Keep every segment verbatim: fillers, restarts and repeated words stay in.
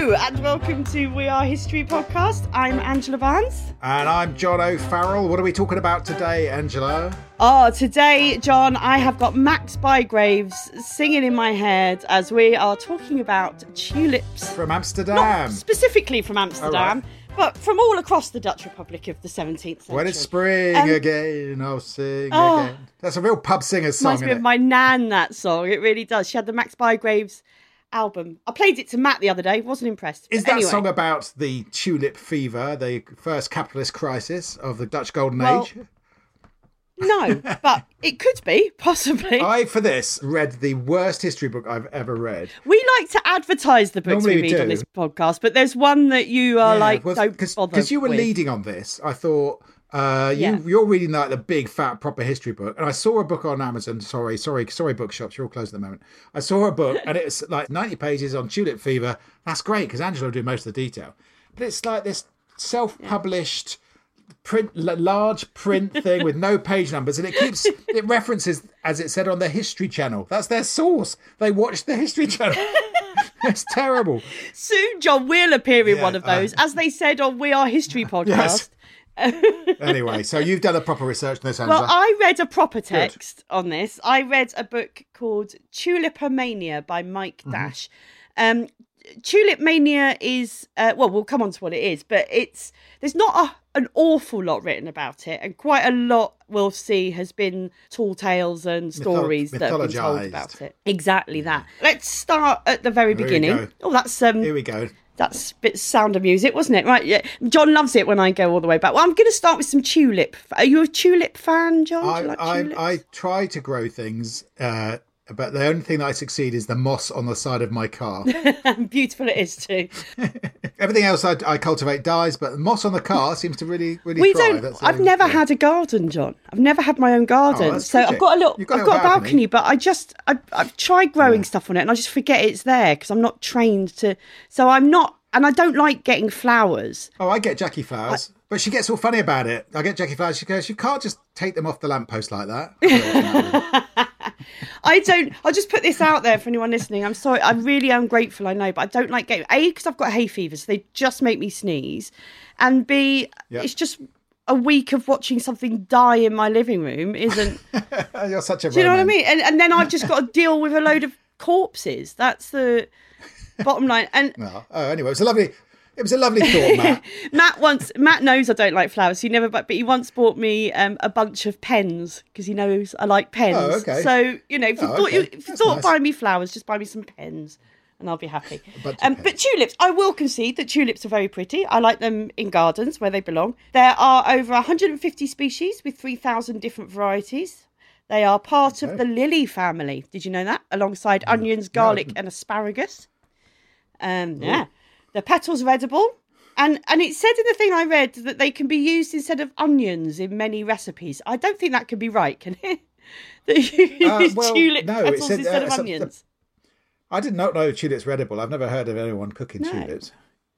Hello and welcome to We Are History Podcast. I'm Angela Vance. And I'm John O'Farrell. What are we talking about today, Angela? Oh, today, John, I have got Max Bygraves singing in my head as we are talking about tulips. From Amsterdam. Not specifically from Amsterdam, right. But from all across the Dutch Republic of the seventeenth century. When it's spring um, again, I'll sing oh, again. That's a real pub singer's song, isn't it? Reminds me of my nan, that song. It really does. She had the Max Bygraves album. I played it to Matt the other day, wasn't impressed. Is that anyway. Song about the tulip fever, the first capitalist crisis of the Dutch Golden well, Age? No, but it could be, possibly. I, for this, read the worst history book I've ever read. We like to advertise the books Normally we read do. on this podcast, but there's one that you are yeah, like, well, don't cause, bother Because you were with. leading on this, I thought... Uh, you, yeah. You're reading like the big fat proper history book, and I saw a book on Amazon. Sorry, sorry, sorry, bookshops, you're all closed at the moment. I saw a book, and it's like ninety pages on tulip fever. That's great because Angela will do most of the detail, but it's like this self-published print, large print thing with no page numbers, and it keeps it references, as it said on the History Channel. That's their source. They watched the History Channel. It's terrible. Soon, John, we'll appear in yeah, one of those, uh, as they said on We Are History Podcast. Yes. Anyway, so you've done a proper research on this, Angela. Well, I read a proper text Good. on this. I read a book called Tulipomania by Mike Dash. Mm-hmm. Um, Tulipomania is, uh, well, we'll come on to what it is, but it's there's not a, an awful lot written about it, and quite a lot we'll see has been tall tales and stories Mytholo- that have been told about it. Exactly that. Let's start at the very Here beginning. Oh, that's... um. Here we go. That's a bit Sound of Music, wasn't it? Right, yeah. John loves it when I go all the way back. Well, I'm going to start with some tulip. Are you a tulip fan, John? I, like I, I try to grow things, uh, but the only thing that I succeed is the moss on the side of my car. Beautiful it is too. Everything else I, I cultivate dies, but the moss on the car seems to really, really we thrive. Don't, I've never thing. had a garden, John. I've never had my own garden. Oh, so I've got a little, I've got a balcony, balcony, but I just, I, I've tried growing yeah. stuff on it and I just forget it's there because I'm not trained to, so I'm not, and I don't like getting flowers. Oh, I get Jackie flowers, I, but she gets all funny about it. I get Jackie flowers, she goes, you can't just take them off the lamppost like that. I don't, I'll just put this out there for anyone listening. I'm sorry, I really am grateful, I know, but I don't like getting, A, because I've got hay fever, so they just make me sneeze. And B, yep. it's just a week of watching something die in my living room isn't... You're such a... Do you know man. what I mean? And, and then I've just got to deal with a load of corpses. That's the bottom line. And well, oh, anyway, it's a lovely... It was a lovely thought, Matt. Matt once, Matt knows I don't like flowers. So he never, but he once bought me um, a bunch of pens because he knows I like pens. Oh, okay. So you know, if you oh, thought, okay. you, if you thought nice. buy me flowers, just buy me some pens, and I'll be happy. Um, but tulips, I will concede that tulips are very pretty. I like them in gardens where they belong. There are over one hundred fifty species with three thousand different varieties. They are part okay. of the lily family. Did you know that? Alongside mm. onions, garlic, no, and asparagus. Um, yeah. The petals are edible, and, and it said in the thing I read that they can be used instead of onions in many recipes. I don't think that can be right, can it? That you use uh, well, tulip no, petals said, instead uh, of onions. A, I did not know tulips were edible. I've never heard of anyone cooking no. tulips.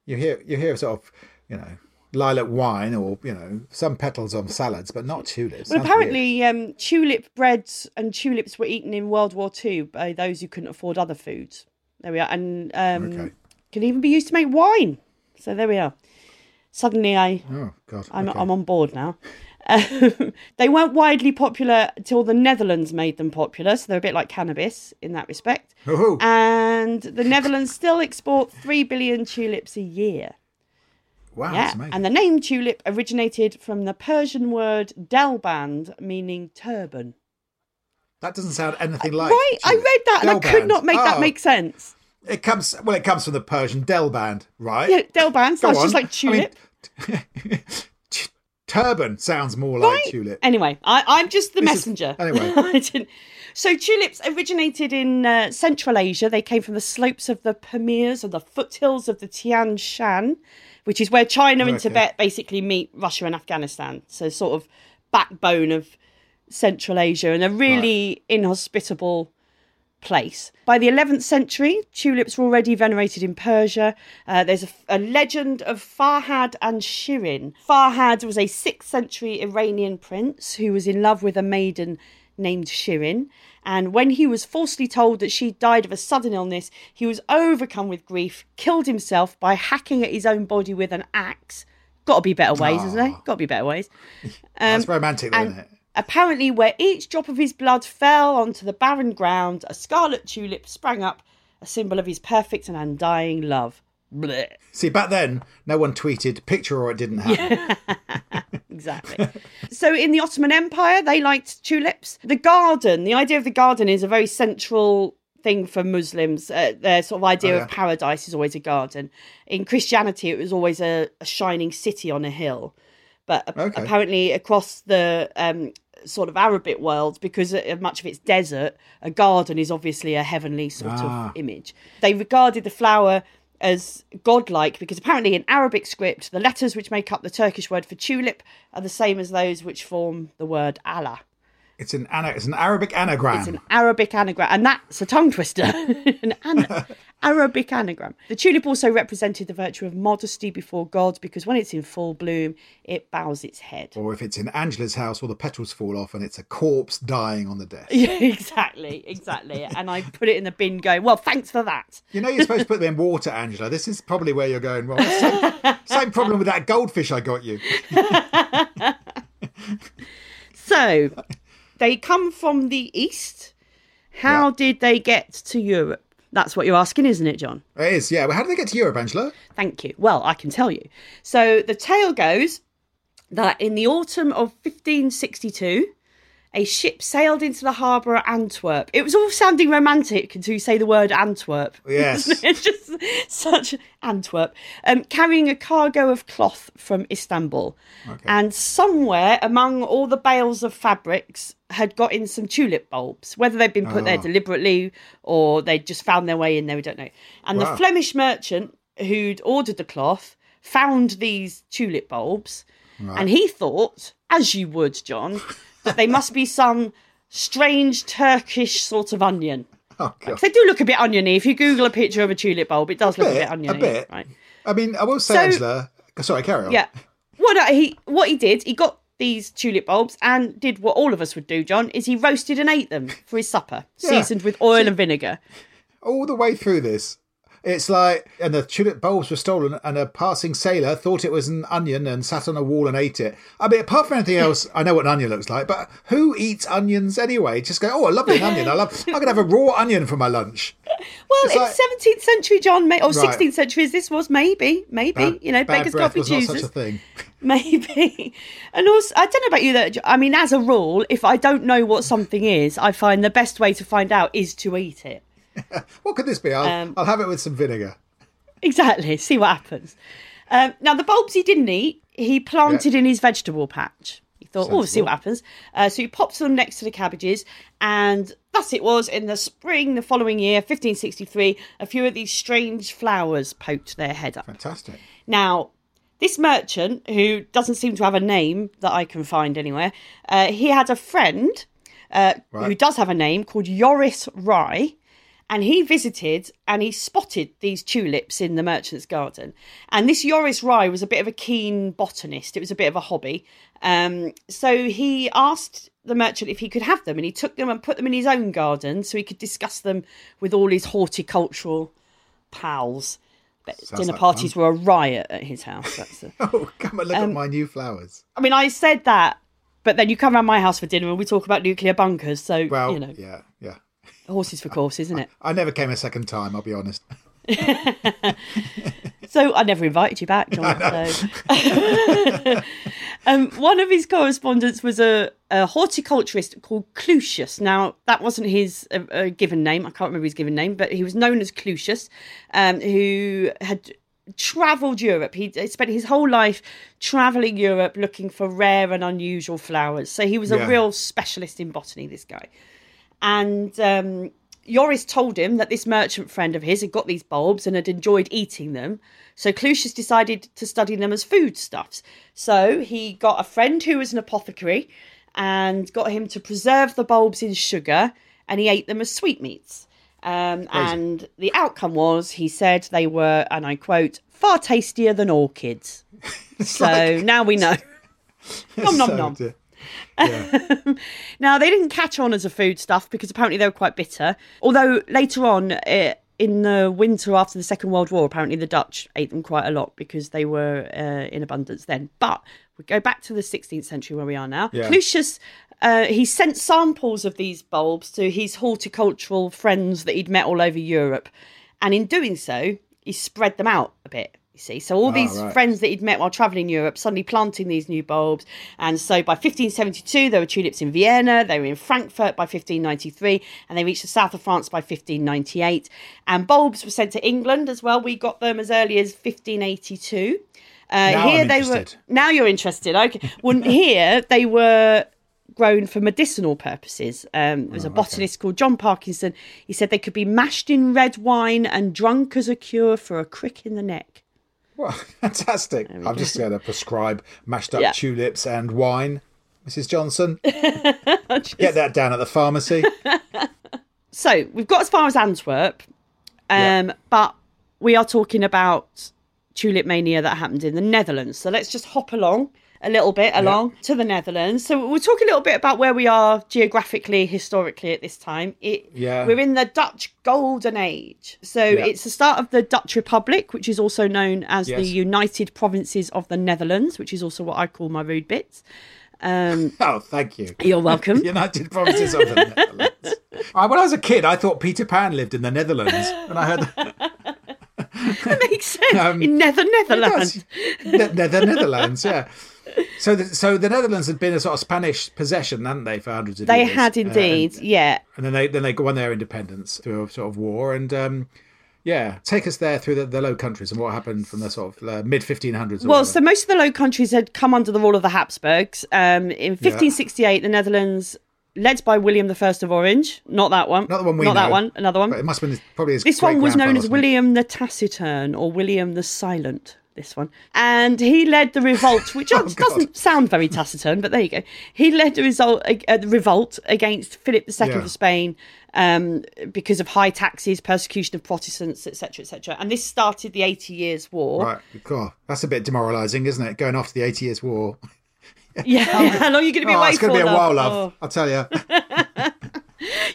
You hear you hear sort of, you know, lilac wine or, you know, some petals on salads, but not tulips. Well, That's apparently um, tulip breads and tulips were eaten in World War Two by those who couldn't afford other foods. There we are. And um, okay. can even be used to make wine. So there we are. Suddenly I, oh, God. I'm, okay. I'm on board now. Um, they weren't widely popular until the Netherlands made them popular. So they're a bit like cannabis in that respect. Ooh. And the Netherlands still export three billion tulips a year. Wow, yeah. That's amazing. And the name tulip originated from the Persian word delband, meaning turban. That doesn't sound anything like... Right, tulip. I read that delband. And I could not make oh. that make sense. It comes well. It comes from the Persian delband, right? Yeah, delband sounds just like tulip. I mean, t- turban sounds more right? like tulip. Anyway, I, I'm just the this messenger. Is, anyway, I didn't. So tulips originated in uh, Central Asia. They came from the slopes of the Pamirs or the foothills of the Tian Shan, which is where China oh, and okay. Tibet basically meet Russia and Afghanistan. So sort of backbone of Central Asia and a really right. inhospitable place. By the eleventh century, tulips were already venerated in Persia. Uh, there's a, a legend of Farhad and Shirin. Farhad was a sixth century Iranian prince who was in love with a maiden named Shirin, and when he was falsely told that she died of a sudden illness, he was overcome with grief, killed himself by hacking at his own body with an axe. Got to be better ways, Aww. isn't there? Got to be better ways. Um, That's romantic, isn't it? Apparently, where each drop of his blood fell onto the barren ground, a scarlet tulip sprang up, a symbol of his perfect and undying love. Blech. See, back then, no one tweeted, picture or it didn't happen. Yeah. Exactly. So in the Ottoman Empire, they liked tulips. The garden, the idea of the garden is a very central thing for Muslims. Uh, their sort of idea oh, yeah. of paradise is always a garden. In Christianity, it was always a, a shining city on a hill. But a- okay. apparently across the um, sort of Arabic world, because of much of it's desert, a garden is obviously a heavenly sort ah. of image. They regarded the flower as godlike, because apparently in Arabic script, the letters which make up the Turkish word for tulip are the same as those which form the word Allah. It's an ana- it's an Arabic anagram. It's an Arabic anagram, and that's a tongue twister. an ana- Arabic anagram. The tulip also represented the virtue of modesty before God, because when it's in full bloom, it bows its head. Or if it's in Angela's house, all the petals fall off, and it's a corpse dying on the desk. Yeah, exactly, exactly. And I put it in the bin, going, "Well, thanks for that." You know, you're supposed to put them in water, Angela. This is probably where you're going wrong. Same, same problem with that goldfish I got you. So. They come from the East. How yeah. did they get to Europe? That's what you're asking, isn't it, John? It is, yeah. Well, how did they get to Europe, Angela? Thank you. Well, I can tell you. So the tale goes that in the autumn of fifteen sixty-two, a ship sailed into the harbour at Antwerp. It was all sounding romantic until you say the word Antwerp. Yes. It's just such Antwerp. Um, carrying a cargo of cloth from Istanbul. Okay. And somewhere among all the bales of fabrics had got in some tulip bulbs, whether they'd been put oh. there deliberately or they'd just found their way in there, we don't know. And wow. the Flemish merchant who'd ordered the cloth found these tulip bulbs right. and he thought, as you would, John, that they must be some strange Turkish sort of onion. Oh, God. They do look a bit oniony. If you Google a picture of a tulip bulb, it does a look bit, a bit oniony. A bit. Right. I mean, I will say, so, Angela... Sorry, carry on. Yeah. What he, what he did, he got these tulip bulbs and did what all of us would do, John, is he roasted and ate them for his supper, yeah. seasoned with oil so, and vinegar. All the way through this, it's like, and the tulip bulbs were stolen and a passing sailor thought it was an onion and sat on a wall and ate it. I mean, apart from anything else, I know what an onion looks like, but who eats onions anyway? Just go, oh, I love an onion. I love, I could have a raw onion for my lunch. Well, it's, it's like, seventeenth century, John, or sixteenth right. century as this was, maybe, maybe, bad, you know, beggars can't be choosers. Bad breath was not such a thing. Maybe. And also, I don't know about you, that I mean, as a rule, if I don't know what something is, I find the best way to find out is to eat it. What could this be? I'll, um, I'll have it with some vinegar. Exactly. See what happens. Um, now, the bulbs he didn't eat, he planted yeah. in his vegetable patch. He thought, Sensible. oh, see what happens. Uh, so he pops them next to the cabbages. And thus it was, in the spring the following year, fifteen sixty-three, a few of these strange flowers poked their head up. Fantastic. Now, this merchant, who doesn't seem to have a name that I can find anywhere, uh, he had a friend uh, right. who does have a name called Yoris Rye. And he visited and he spotted these tulips in the merchant's garden. And this Yoris Rye was a bit of a keen botanist. It was a bit of a hobby. Um, so he asked the merchant if he could have them. And he took them and put them in his own garden so he could discuss them with all his horticultural pals. But Sounds dinner like parties fun. were a riot at his house. That's a, oh, come and look um, at my new flowers. I mean, I said that, but then you come around my house for dinner and we talk about nuclear bunkers. So, well, you know. yeah, yeah. Horses for courses, isn't it? I, I never came a second time, I'll be honest. So I never invited you back, John. So. um, one of his correspondents was a, a horticulturist called Clusius. Now, that wasn't his uh, uh, given name. I can't remember his given name, but he was known as Clusius, um, who had travelled Europe. He spent his whole life travelling Europe looking for rare and unusual flowers. So he was a yeah. real specialist in botany, this guy. And um, Yoris told him that this merchant friend of his had got these bulbs and had enjoyed eating them. So Clusius decided to study them as foodstuffs. So he got a friend who was an apothecary and got him to preserve the bulbs in sugar, and he ate them as sweetmeats. Um, and the outcome was, he said, they were, and I quote, far tastier than orchids. So like, now we know. Nom, nom, nom. Dear. Yeah. Um, now, they didn't catch on as a foodstuff because apparently they were quite bitter. Although later on, it, in the winter after the Second World War, apparently the Dutch ate them quite a lot because they were uh, in abundance then. But we go back to the sixteenth century where we are now. Yeah. Clusius, uh, he sent samples of these bulbs to his horticultural friends that he'd met all over Europe. And in doing so, he spread them out a bit. You see, so all ah, these right. friends that he'd met while travelling Europe suddenly planting these new bulbs. And so by fifteen seventy-two, there were tulips in Vienna, they were in Frankfurt by fifteen ninety-three, and they reached the south of France by fifteen ninety-eight. And bulbs were sent to England as well. We got them as early as fifteen eighty-two. Uh, now here I'm they interested. were. Now you're interested. Okay. Well, here they were grown for medicinal purposes. Um, there was oh, a botanist okay. called John Parkinson. He said they could be mashed in red wine and drunk as a cure for a crick in the neck. Well, fantastic. I'm just going to prescribe mashed up yeah. tulips and wine, Missus Johnson. just... Get that down at the pharmacy. So we've got as far as Antwerp, um, yeah. but we are talking about tulip mania that happened in the Netherlands. So let's just hop along a little bit along yeah. to the Netherlands. So we'll talk a little bit about where we are geographically, historically at this time. It, yeah. We're in the Dutch Golden Age. So yeah. it's the start of the Dutch Republic, which is also known as yes. the United Provinces of the Netherlands, which is also what I call my rude bits. Um, oh, thank you. You're welcome. United Provinces of the Netherlands. I, when I was a kid, I thought Peter Pan lived in the Netherlands. And I heard that. That makes sense. Um, in Nether Netherlands. Nether Nether Netherlands, yeah. So the, so the Netherlands had been a sort of Spanish possession, hadn't they, for hundreds of they years? They had indeed, uh, and, yeah. And then they then they won their independence through a sort of war. And um, yeah, take us there through the, the Low Countries and what happened from the sort of uh, mid fifteen hundreds. Well, so most of the Low Countries had come under the rule of the Habsburgs. Um, in fifteen sixty-eight, yeah. the Netherlands, led by William the First of Orange, not that one. Not the one we Not know, that one, another one. But it must have been probably his This one was known as William the Taciturn or William the Silent. This one. And he led the revolt, which oh, doesn't God. sound very taciturn, but there you go. He led the, result, uh, the revolt against Philip the Second yeah. of Spain um, because of high taxes, persecution of Protestants, et cetera, et cetera. And this started the Eighty Years' War. Right. God, that's a bit demoralising, isn't it? Going after the Eighty Years' War. yeah. How long are you going to be oh, waiting for? It's going to be a while, love. Oh. I'll tell you.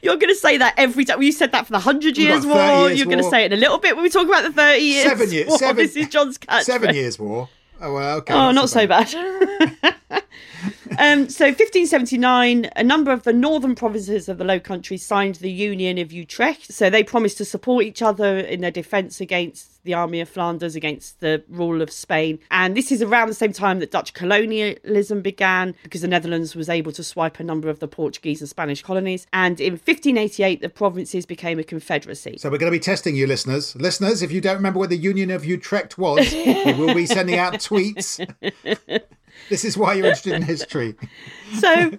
You're going to say that every time. Well, you said that for the Hundred Years' War. Years You're war. going to say it in a little bit when we talk about the Thirty Years seven year, War. Seven, this is John's catchphrase. Seven Years' War. Oh, well, okay. Oh, not so bad. um, so fifteen seventy-nine, a number of the northern provinces of the Low Countries signed the Union of Utrecht. So they promised to support each other in their defence against the army of Flanders, against the rule of Spain. And this is around the same time that Dutch colonialism began, because the Netherlands was able to swipe a number of the Portuguese and Spanish colonies. And in fifteen eighty-eight, the provinces became a confederacy. So we're going to be testing you, listeners. Listeners, if you don't remember what the Union of Utrecht was, we will be sending out tweets. This is why you're interested in history. So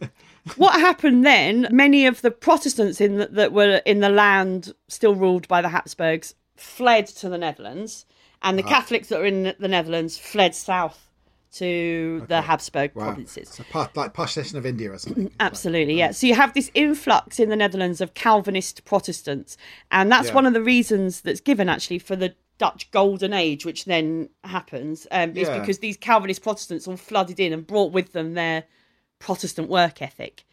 what happened then, many of the Protestants in the, that were in the land still ruled by the Habsburgs fled to the Netherlands, and the ah. Catholics that were in the Netherlands fled south to okay. the Habsburg wow. provinces. It's a part, like partition of India or something. Absolutely, like, yeah. Um, so you have this influx in the Netherlands of Calvinist Protestants, and that's yeah. one of the reasons that's given actually for the Dutch Golden Age, which then happens, um, is yeah. because these Calvinist Protestants all flooded in and brought with them their Protestant work ethic.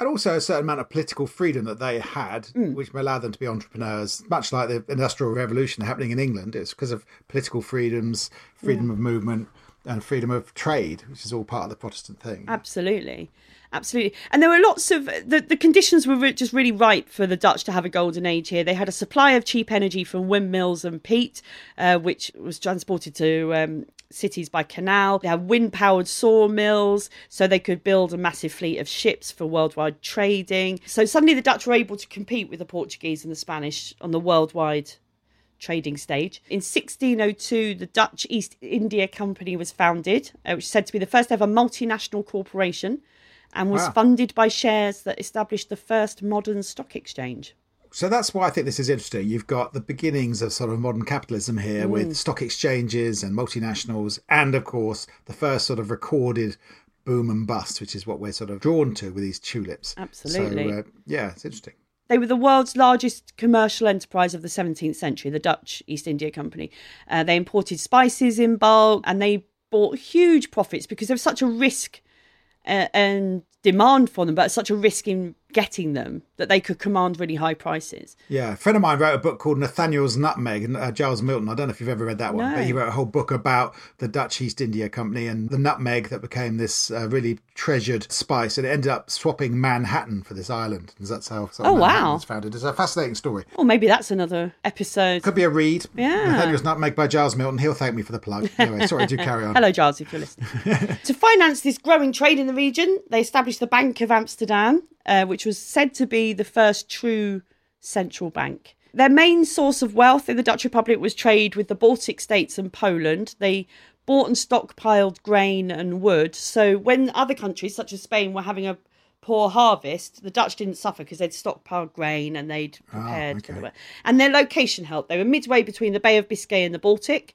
And also a certain amount of political freedom that they had, mm. which allowed them to be entrepreneurs, much like the Industrial Revolution happening in England. It's because of political freedoms, freedom yeah. of movement and freedom of trade, which is all part of the Protestant thing. Absolutely. Absolutely. And there were lots of... The, the conditions were just really ripe for the Dutch to have a golden age here. They had a supply of cheap energy from windmills and peat, uh, which was transported to um, cities by canal. They had wind-powered sawmills, so they could build a massive fleet of ships for worldwide trading. So suddenly the Dutch were able to compete with the Portuguese and the Spanish on the worldwide trading stage. In sixteen oh two, the Dutch East India Company was founded, uh, which is said to be the first ever multinational corporation, and was wow. funded by shares that established the first modern stock exchange. So that's why I think this is interesting. You've got the beginnings of sort of modern capitalism here mm. with stock exchanges and multinationals, and of course the first sort of recorded boom and bust, which is what we're sort of drawn to with these tulips. Absolutely. So, uh, yeah, it's interesting. They were the world's largest commercial enterprise of the seventeenth century, the Dutch East India Company. Uh, they imported spices in bulk, and they bought huge profits because there was such a risk and, and demand for them, but such a risk in getting them that they could command really high prices. Yeah, a friend of mine wrote a book called Nathaniel's Nutmeg, and uh, Giles Milton. I don't know if you've ever read that one, no. But he wrote a whole book about the Dutch East India Company and the nutmeg that became this uh, really treasured spice, and it ended up swapping Manhattan for this island. And that's how sort of oh, Manhattan wow. was founded. It's a fascinating story. Well, maybe that's another episode. Could be a read. Yeah. Nathaniel's Nutmeg by Giles Milton. He'll thank me for the plug. Anyway, sorry, do carry on. Hello, Giles, if you're listening. To finance this growing trade in the region, they established the Bank of Amsterdam, Uh, which was said to be the first true central bank. Their main source of wealth in the Dutch Republic was trade with the Baltic states and Poland. They bought and stockpiled grain and wood. So when other countries, such as Spain, were having a poor harvest, the Dutch didn't suffer because they'd stockpiled grain and they'd prepared. Oh, okay. And their location helped. They were midway between the Bay of Biscay and the Baltic.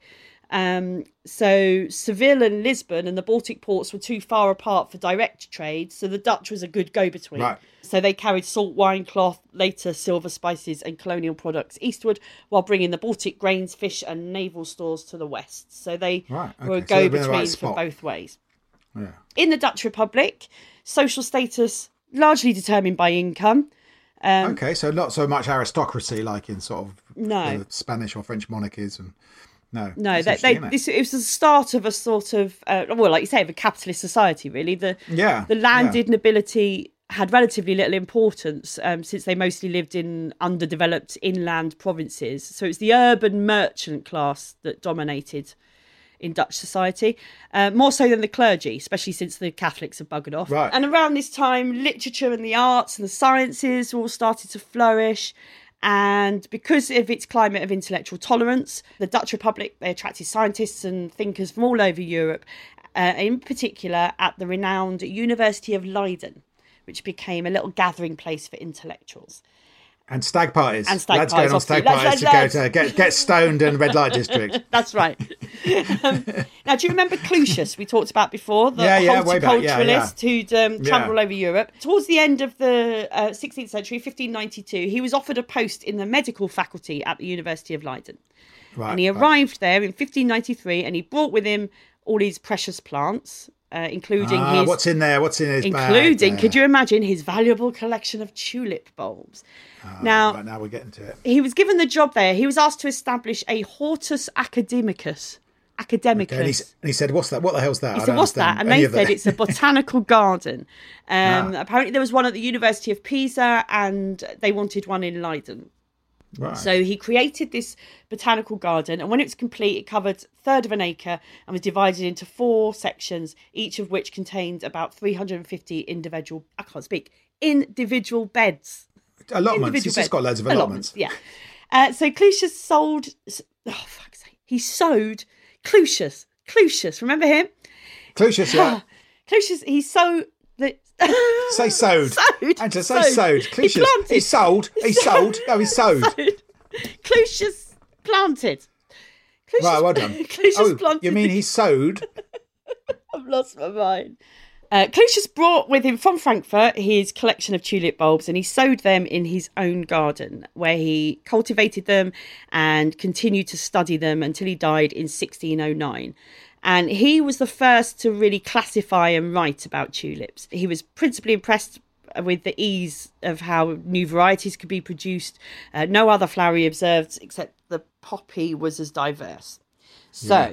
Um, so Seville and Lisbon and the Baltic ports were too far apart for direct trade, so the Dutch was a good go-between. Right. So they carried salt, wine, cloth, later silver, spices and colonial products eastward, while bringing the Baltic grains, fish and naval stores to the west. So they right, okay. were a go-between so right for both ways. Yeah. In the Dutch Republic, social status largely determined by income. Um, okay, so not so much aristocracy like in sort of no. the Spanish or French monarchies and... No, no, they, they, it? This, it was the start of a sort of, uh, well, like you say, of a capitalist society, really. The yeah, the landed yeah. nobility had relatively little importance um, since they mostly lived in underdeveloped inland provinces. So it's the urban merchant class that dominated in Dutch society, uh, more so than the clergy, especially since the Catholics have buggered off. Right. And around this time, literature and the arts and the sciences all started to flourish. And because of its climate of intellectual tolerance, the Dutch Republic, they attracted scientists and thinkers from all over Europe, uh, in particular at the renowned University of Leiden, which became a little gathering place for intellectuals. And stag parties. And stag Lads parties. Going on stag That's parties right, to go to get, get stoned in red light district. That's right. Um, now, do you remember Clusius we talked about before? The yeah, yeah, horticulturalist yeah, yeah. who'd um, travel yeah. all over Europe. Towards the end of the uh, sixteenth century, fifteen ninety-two, he was offered a post in the medical faculty at the University of Leiden. Right, and he arrived right. there in fifteen ninety-three, and he brought with him all these precious plants. Uh, including ah, his what's in there what's in his including bag could you imagine his valuable collection of tulip bulbs. ah, now right now we're getting to it. He was given the job there. He was asked to establish a hortus academicus academicus okay, and, he, and he said, what's that, what the hell's that? He said, what's that? And they said it's a botanical garden. um ah. Apparently there was one at the University of Pisa and they wanted one in Leiden. Right. So he created this botanical garden, and when it was complete, it covered a third of an acre and was divided into four sections, each of which contained about three hundred fifty individual, I can't speak, individual beds. Allotments. He's just got loads of allotments. allotments yeah. Uh, so Clusius sold, oh, fuck's sake, he sowed Clusius. Clusius, remember him? Clusius, yeah. Clusius, he sowed. The, say sowed. sowed. And to say sowed. sowed. Clusius. He, he sold. He sold. No, he sowed. sowed. Clusius planted. Clusius, right, well done. Clusius oh, planted. You mean he sowed? I've lost my mind. Uh, Clusius brought with him from Frankfurt his collection of tulip bulbs, and he sowed them in his own garden, where he cultivated them and continued to study them until he died in sixteen oh nine. And he was the first to really classify and write about tulips. He was principally impressed with the ease of how new varieties could be produced. Uh, no other flower he observed except the poppy was as diverse. So yeah.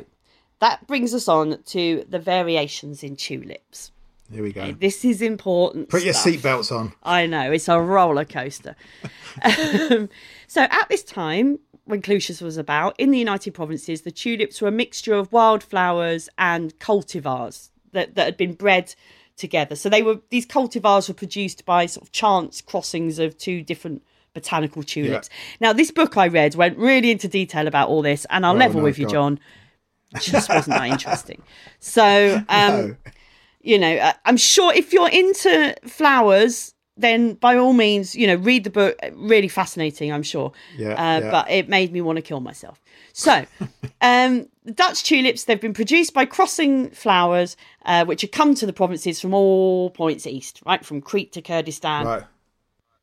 that brings us on to the variations in tulips. Here we go. Okay, this is important. Put your seatbelts on. I know, it's a roller coaster. um, so at this time, when Clusius was about, in the United Provinces, the tulips were a mixture of wildflowers and cultivars that, that had been bred together. So they were these cultivars were produced by sort of chance crossings of two different botanical tulips. Yeah. Now, this book I read went really into detail about all this, and I'll oh, level no, with God. you, John. It just wasn't that interesting. So, um, no. you know, I'm sure if you're into flowers, then by all means, you know, read the book. Really fascinating, I'm sure. Yeah, uh, yeah. But it made me want to kill myself. So um, the Dutch tulips, they've been produced by crossing flowers, uh, which have come to the provinces from all points east, right? From Crete to Kurdistan. Right.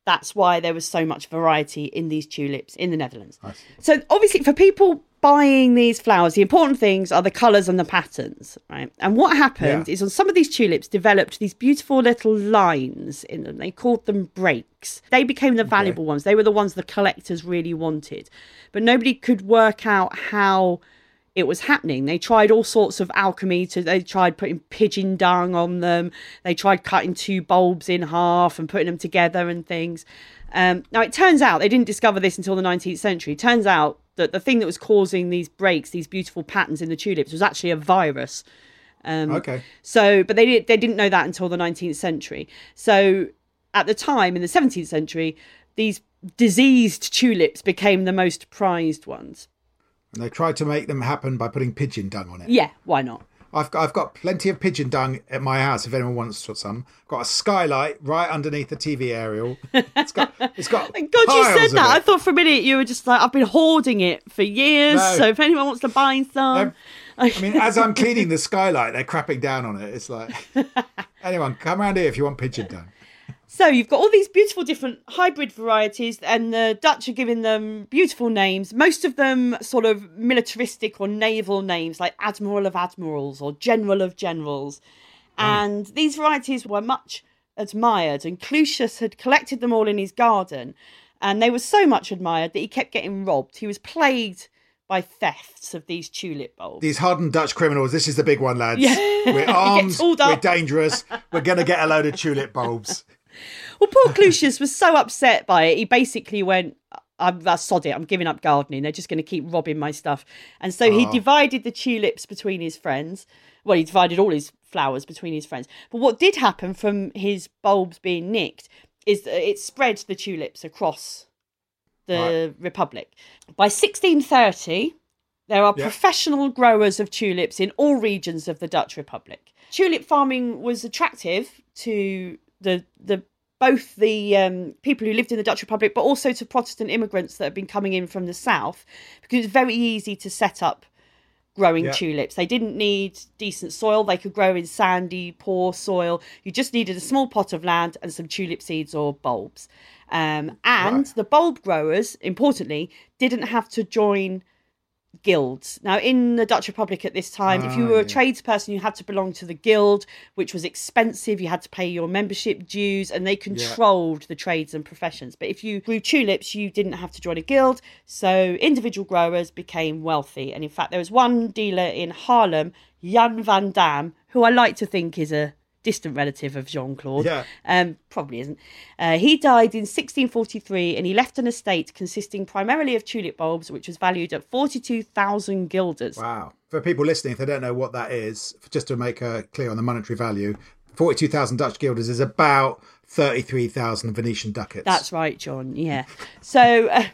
That's why there was so much variety in these tulips in the Netherlands. So obviously for people buying these flowers, the important things are the colours and the patterns, right? And what happened yeah. is on some of these tulips developed these beautiful little lines in them. They called them breaks. They became the valuable okay. ones. They were the ones the collectors really wanted. But nobody could work out how it was happening. They tried all sorts of alchemy. To, they tried putting pigeon dung on them. They tried cutting two bulbs in half and putting them together and things. Um, now, it turns out, they didn't discover this until the nineteenth century. It turns out that the thing that was causing these breaks, these beautiful patterns in the tulips, was actually a virus. Um, okay. So, but they, did, they didn't know that until the nineteenth century. So at the time, in the seventeenth century, these diseased tulips became the most prized ones. And they tried to make them happen by putting pigeon dung on it. Yeah, why not? I've got, I've got plenty of pigeon dung at my house, if anyone wants some. I've got a skylight right underneath the T V aerial. It's got it's got Thank God you said that. I thought for a minute you were just like, I've been hoarding it for years, no. so if anyone wants to buy some. No. I mean, as I'm cleaning the skylight, they're crapping down on it. It's like, anyone, come around here if you want pigeon dung. So you've got all these beautiful different hybrid varieties, and the Dutch are giving them beautiful names, most of them sort of militaristic or naval names like Admiral of Admirals or General of Generals. Oh. And these varieties were much admired, and Clusius had collected them all in his garden, and they were so much admired that he kept getting robbed. He was plagued by thefts of these tulip bulbs. These hardened Dutch criminals, this is the big one, lads. Yeah. We're armed, we're dangerous, we're going to get a load of tulip bulbs. Well, poor Clusius was so upset by it, he basically went, I'm, I sod it, I'm giving up gardening, they're just going to keep robbing my stuff. And so oh. he divided the tulips between his friends. Well, he divided all his flowers between his friends. But what did happen from his bulbs being nicked is that it spread the tulips across the right. Republic. By sixteen thirty, there are yeah. professional growers of tulips in all regions of the Dutch Republic. Tulip farming was attractive to the the both the um, people who lived in the Dutch Republic, but also to Protestant immigrants that had been coming in from the south, because it's very easy to set up growing yeah. tulips. They didn't need decent soil. They could grow in sandy, poor soil. You just needed a small pot of land and some tulip seeds or bulbs. Um, and right. the bulb growers, importantly, didn't have to join guilds. Now, in the Dutch Republic at this time, oh, if you were a yeah. tradesperson, you had to belong to the guild, which was expensive. You had to pay your membership dues, and they controlled yeah. the trades and professions. But if you grew tulips, you didn't have to join a guild. So individual growers became wealthy. And in fact, there was one dealer in Haarlem, Jan van Dam, who I like to think is a distant relative of Jean-Claude. Yeah. Um, probably isn't. Uh, he died in sixteen forty-three, and he left an estate consisting primarily of tulip bulbs, which was valued at forty-two thousand guilders. Wow. For people listening, if they don't know what that is, just to make uh, clear on the monetary value, forty-two thousand Dutch guilders is about thirty-three thousand Venetian ducats. That's right, John. Yeah. So uh,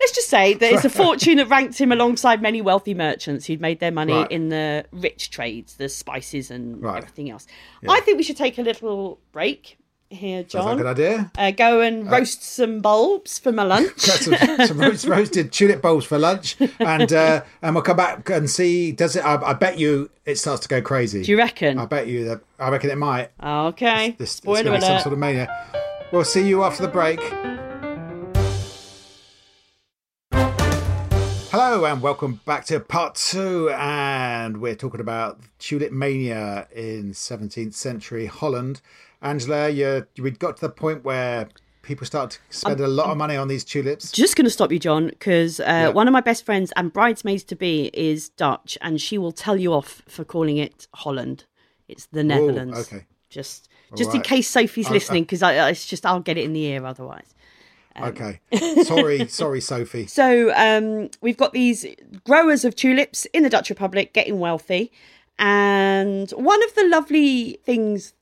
let's just say that it's a fortune that ranked him alongside many wealthy merchants who'd made their money right. in the rich trades, the spices and right. everything else. Yeah. I think we should take a little break here, John. That's a good idea. Uh, go and roast uh, some bulbs for my lunch. some some roast, roasted tulip bulbs for lunch. And uh, and we'll come back and see, does it? I, I bet you it starts to go crazy. Do you reckon? I bet you that. I reckon it might. Okay. It's, it's, Spoiler it's gonna be alert. Some sort of mania. We'll see you after the break. Hello and welcome back to part two, and we're talking about tulip mania in seventeenth century Holland. Angela, you we got to the point where people start to spend I'm, a lot of money on these tulips. Just going to stop you, John, because uh, yeah. one of my best friends and bridesmaids-to-be is Dutch, and she will tell you off for calling it Holland. It's the Netherlands. Ooh, okay. Just, just right. in case Sophie's I'm, listening, because it's just I'll get it in the ear otherwise. Um. Okay. Sorry, sorry, Sophie. So um, we've got these growers of tulips in the Dutch Republic getting wealthy. And one of the lovely things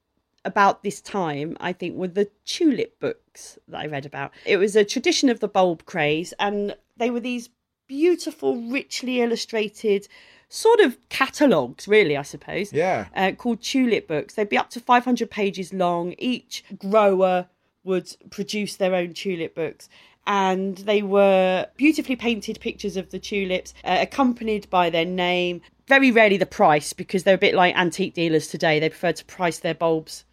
about this time, I think, were the tulip books that I read about. It was a tradition of the bulb craze, and they were these beautiful, richly illustrated sort of catalogues, really, I suppose. Yeah. Uh, called tulip books. They'd be up to five hundred pages long. Each grower would produce their own tulip books, and they were beautifully painted pictures of the tulips, uh, accompanied by their name. Very rarely the price, because they're a bit like antique dealers today. They prefer to price their bulbs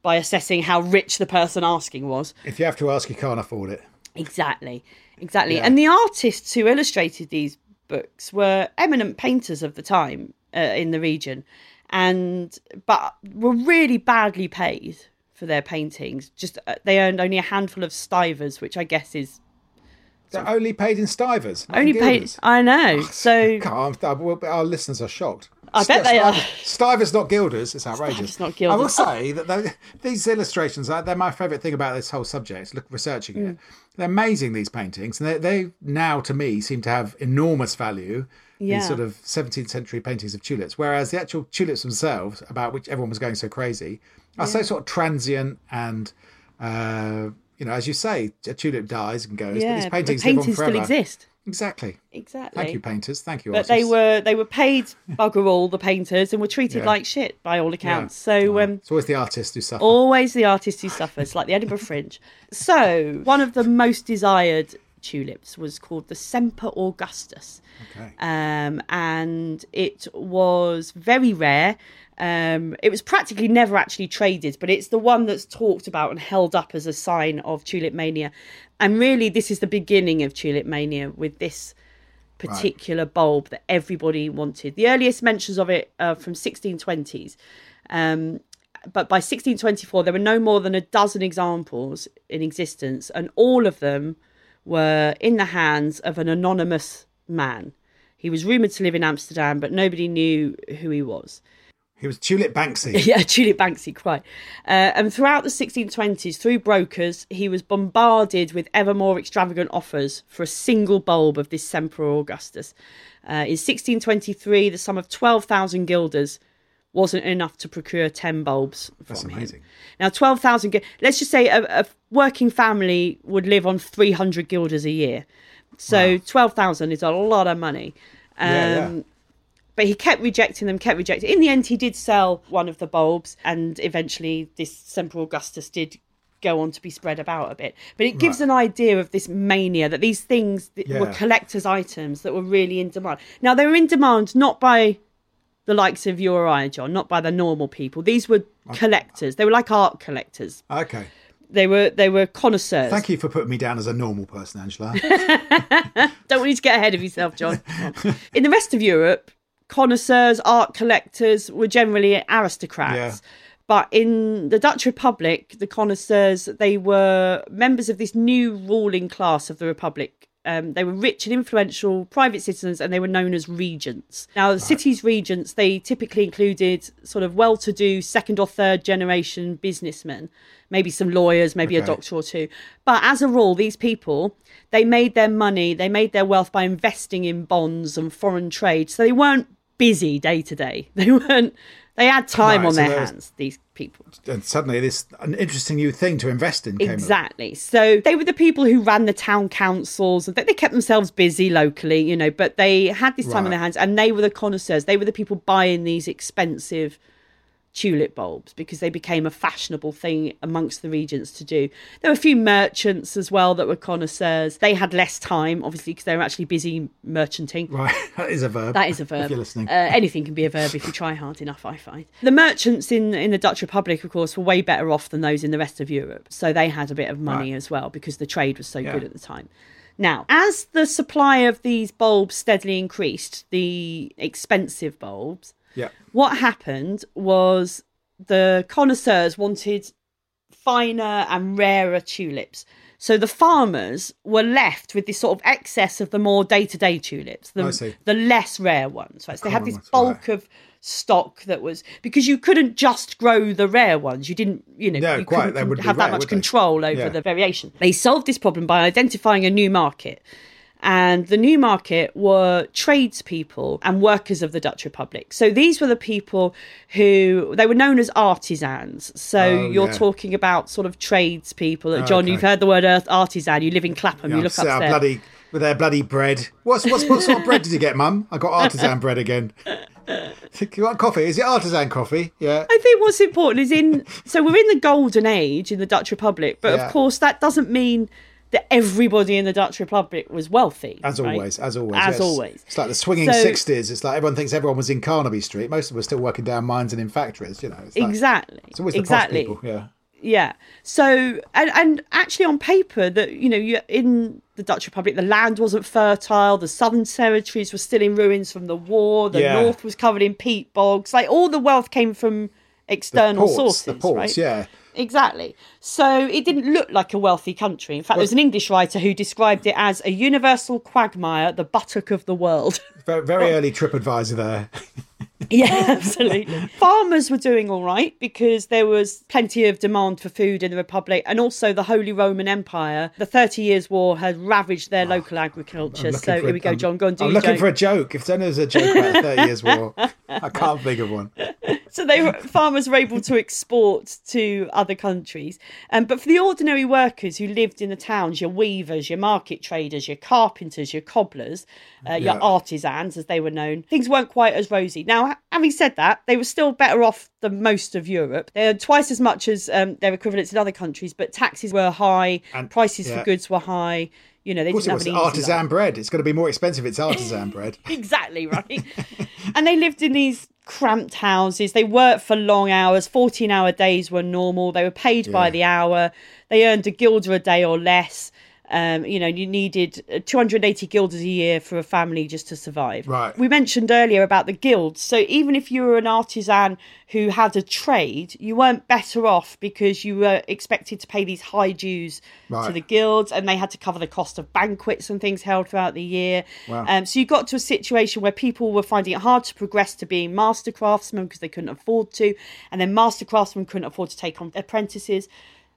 by assessing how rich the person asking was. If you have to ask, you can't afford it. Exactly, exactly. Yeah. And the artists who illustrated these books were eminent painters of the time uh, in the region, and but were really badly paid for their paintings. Just uh, they earned only a handful of stivers, which I guess is. They're only paid in stivers. Only paid. I know. Oh, so God, our listeners are shocked. I bet they are. Stivers, not guilders. It's outrageous. Stivers, not guilders. I will say that they, these illustrations, they're my favourite thing about this whole subject, look, researching mm. it. They're amazing, these paintings. And they, they now, to me, seem to have enormous value yeah. in sort of seventeenth century paintings of tulips. Whereas the actual tulips themselves, about which everyone was going so crazy, are yeah. so sort of transient and... Uh, You know, as you say, a tulip dies and goes, yeah, but these paintings, but paintings live on forever. Still exist. Exactly. Exactly. Thank you, painters. Thank you, artists. But they were they were paid bugger all, the painters, and were treated yeah. like shit by all accounts. Yeah. So um, it's always the artist who suffers. Always the artist who suffers, like the Edinburgh Fringe. So one of the most desired tulips was called the Semper Augustus. Okay. Um, and it was very rare. Um, it was practically never actually traded, but it's the one that's talked about and held up as a sign of tulip mania. And really, this is the beginning of tulip mania with this particular right. bulb that everybody wanted. The earliest mentions of it are from sixteen twenties. Um, but by sixteen twenty-four, there were no more than a dozen examples in existence. And all of them were in the hands of an anonymous man. He was rumoured to live in Amsterdam, but nobody knew who he was. He was Tulip Banksy. yeah, Tulip Banksy, quite. Uh, and throughout the sixteen twenties, through brokers, he was bombarded with ever more extravagant offers for a single bulb of this Semper Augustus. Uh, in sixteen twenty-three, the sum of twelve thousand guilders wasn't enough to procure ten bulbs from That's amazing. Him. Now, twelve thousand, let's just say a, a working family would live on three hundred guilders a year. So wow. twelve thousand is a lot of money. Um, yeah, yeah. But he kept rejecting them, kept rejecting. In the end, he did sell one of the bulbs, and eventually this Semper Augustus did go on to be spread about a bit. But it gives right. an idea of this mania, that these things yeah. were collector's items that were really in demand. Now, they were in demand not by the likes of you or I, John, not by the normal people. These were collectors. They were like art collectors. Okay. They were they were connoisseurs. Thank you for putting me down as a normal person, Angela. Don't want you to get ahead of yourself, John. In the rest of Europe... Connoisseurs, art collectors were generally aristocrats. Yeah. But in the Dutch Republic, the connoisseurs, they were members of this new ruling class of the Republic. Um, they were rich and influential private citizens, and they were known as regents. Now, the right. city's regents, they typically included sort of well-to-do second or third generation businessmen, maybe some lawyers, maybe okay. a doctor or two. But as a rule, these people... They made their money, they made their wealth by investing in bonds and foreign trade. So they weren't busy day to day. They weren't, they had time right, on so their hands, these people. And suddenly this, an interesting new thing to invest in came Exactly. up. So they were the people who ran the town councils, and they kept themselves busy locally, you know, but they had this time right. on their hands, and they were the connoisseurs. They were the people buying these expensive tulip bulbs because they became a fashionable thing amongst the regents to do. There were a few merchants as well that were connoisseurs. They had less time, obviously, because they were actually busy merchanting. Right, that is a verb. That is a verb. If you're listening. Uh, anything can be a verb if you try hard enough, I find. The merchants in, in the Dutch Republic, of course, were way better off than those in the rest of Europe. So they had a bit of money right. as well because the trade was so yeah. good at the time. Now, as the supply of these bulbs steadily increased, the expensive bulbs, yeah. what happened was the connoisseurs wanted finer and rarer tulips. So the farmers were left with this sort of excess of the more day-to-day tulips, the, the less rare ones. Right? So they had this bulk right. of stock that was... Because you couldn't just grow the rare ones. You didn't, you know, no, you quite, couldn't have rare, that much control over yeah. the variation. They solved this problem by identifying a new market. And the new market were tradespeople and workers of the Dutch Republic. So these were the people who, they were known as artisans. So oh, you're yeah. talking about sort of tradespeople. Oh, John, okay. you've heard the word artisan. You live in Clapham. Yeah, you look so upstairs. Bloody, with their bloody bread. What's, what's, what sort of bread did you get, Mum? I got artisan bread again. You want coffee? Is it artisan coffee? Yeah. I think what's important is in, so we're in the golden age in the Dutch Republic. But yeah. of course, that doesn't mean... that everybody in the Dutch Republic was wealthy. As right? always, as always. As yes. always. It's like the swinging so, sixties. It's like everyone thinks everyone was in Carnaby Street. Most of them were still working down mines and in factories, you know. It's like, exactly. It's always the exactly. posh people, yeah. Yeah. So, and, and actually on paper, that, you know, you in the Dutch Republic, the land wasn't fertile. The southern territories were still in ruins from the war. The yeah. north was covered in peat bogs. Like, all the wealth came from external the ports, sources, the ports, right? Yeah. Exactly. So it didn't look like a wealthy country. In fact, well, there's an English writer who described it as a universal quagmire, the buttock of the world. Very, very early TripAdvisor there. Yeah, absolutely. Farmers were doing all right because there was plenty of demand for food in the Republic, and also the Holy Roman Empire. The Thirty Years' War had ravaged their oh, local agriculture. So here a, we go, John. Go and do I'm looking joke. for a joke. If then there's a joke about the Thirty Years' War, I can't think of one. So they were, farmers were able to export to other countries. Um, but for the ordinary workers who lived in the towns, your weavers, your market traders, your carpenters, your cobblers, uh, your yeah. artisans, as they were known, things weren't quite as rosy. Now, having said that, they were still better off than most of Europe. They had twice as much as um, their equivalents in other countries, but taxes were high, and prices yeah. for goods were high. You know, they didn't have an easy life. Artisan bread. It's going to be more expensive if it's artisan bread. Exactly, right? And they lived in these cramped houses. They worked for long hours. fourteen-hour days were normal. They were paid yeah. by the hour. They earned a guilder a day or less. Um, you know, you needed two hundred eighty guilders a year for a family just to survive. Right. We mentioned earlier about the guilds. So even if you were an artisan who had a trade, you weren't better off because you were expected to pay these high dues right. to the guilds, and they had to cover the cost of banquets and things held throughout the year. Wow. Um, so you got to a situation where people were finding it hard to progress to being master craftsmen because they couldn't afford to, and then master craftsmen couldn't afford to take on apprentices.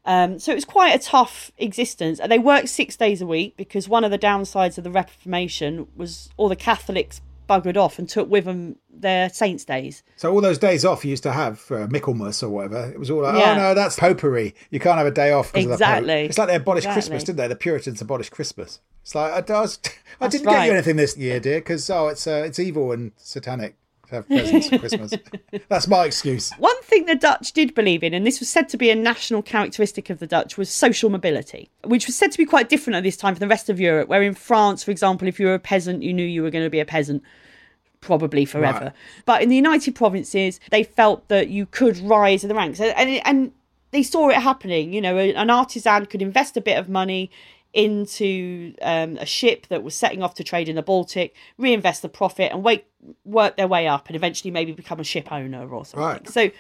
Um, so it was quite a tough existence, and they worked six days a week because one of the downsides of the Reformation was all the Catholics buggered off and took with them their saints' days. So all those days off you used to have for uh, Michaelmas or whatever, it was all like, yeah. oh no, that's popery. You can't have a day off because exactly. of that. It's like they abolished exactly. Christmas, didn't they? The Puritans abolished Christmas. It's like, I, I, was, I didn't right. get you anything this year, dear, because oh, it's uh, it's evil and satanic. Have presents for Christmas. That's my excuse. One thing the Dutch did believe in, and this was said to be a national characteristic of the Dutch, was social mobility, which was said to be quite different at this time from the rest of Europe, where in France, for example, if you were a peasant, you knew you were going to be a peasant probably forever. Right. But in the United Provinces, they felt that you could rise in the ranks. And, and they saw it happening. You know, an artisan could invest a bit of money into um, a ship that was setting off to trade in the Baltic, reinvest the profit and wait, work their way up and eventually maybe become a ship owner or something. Right. So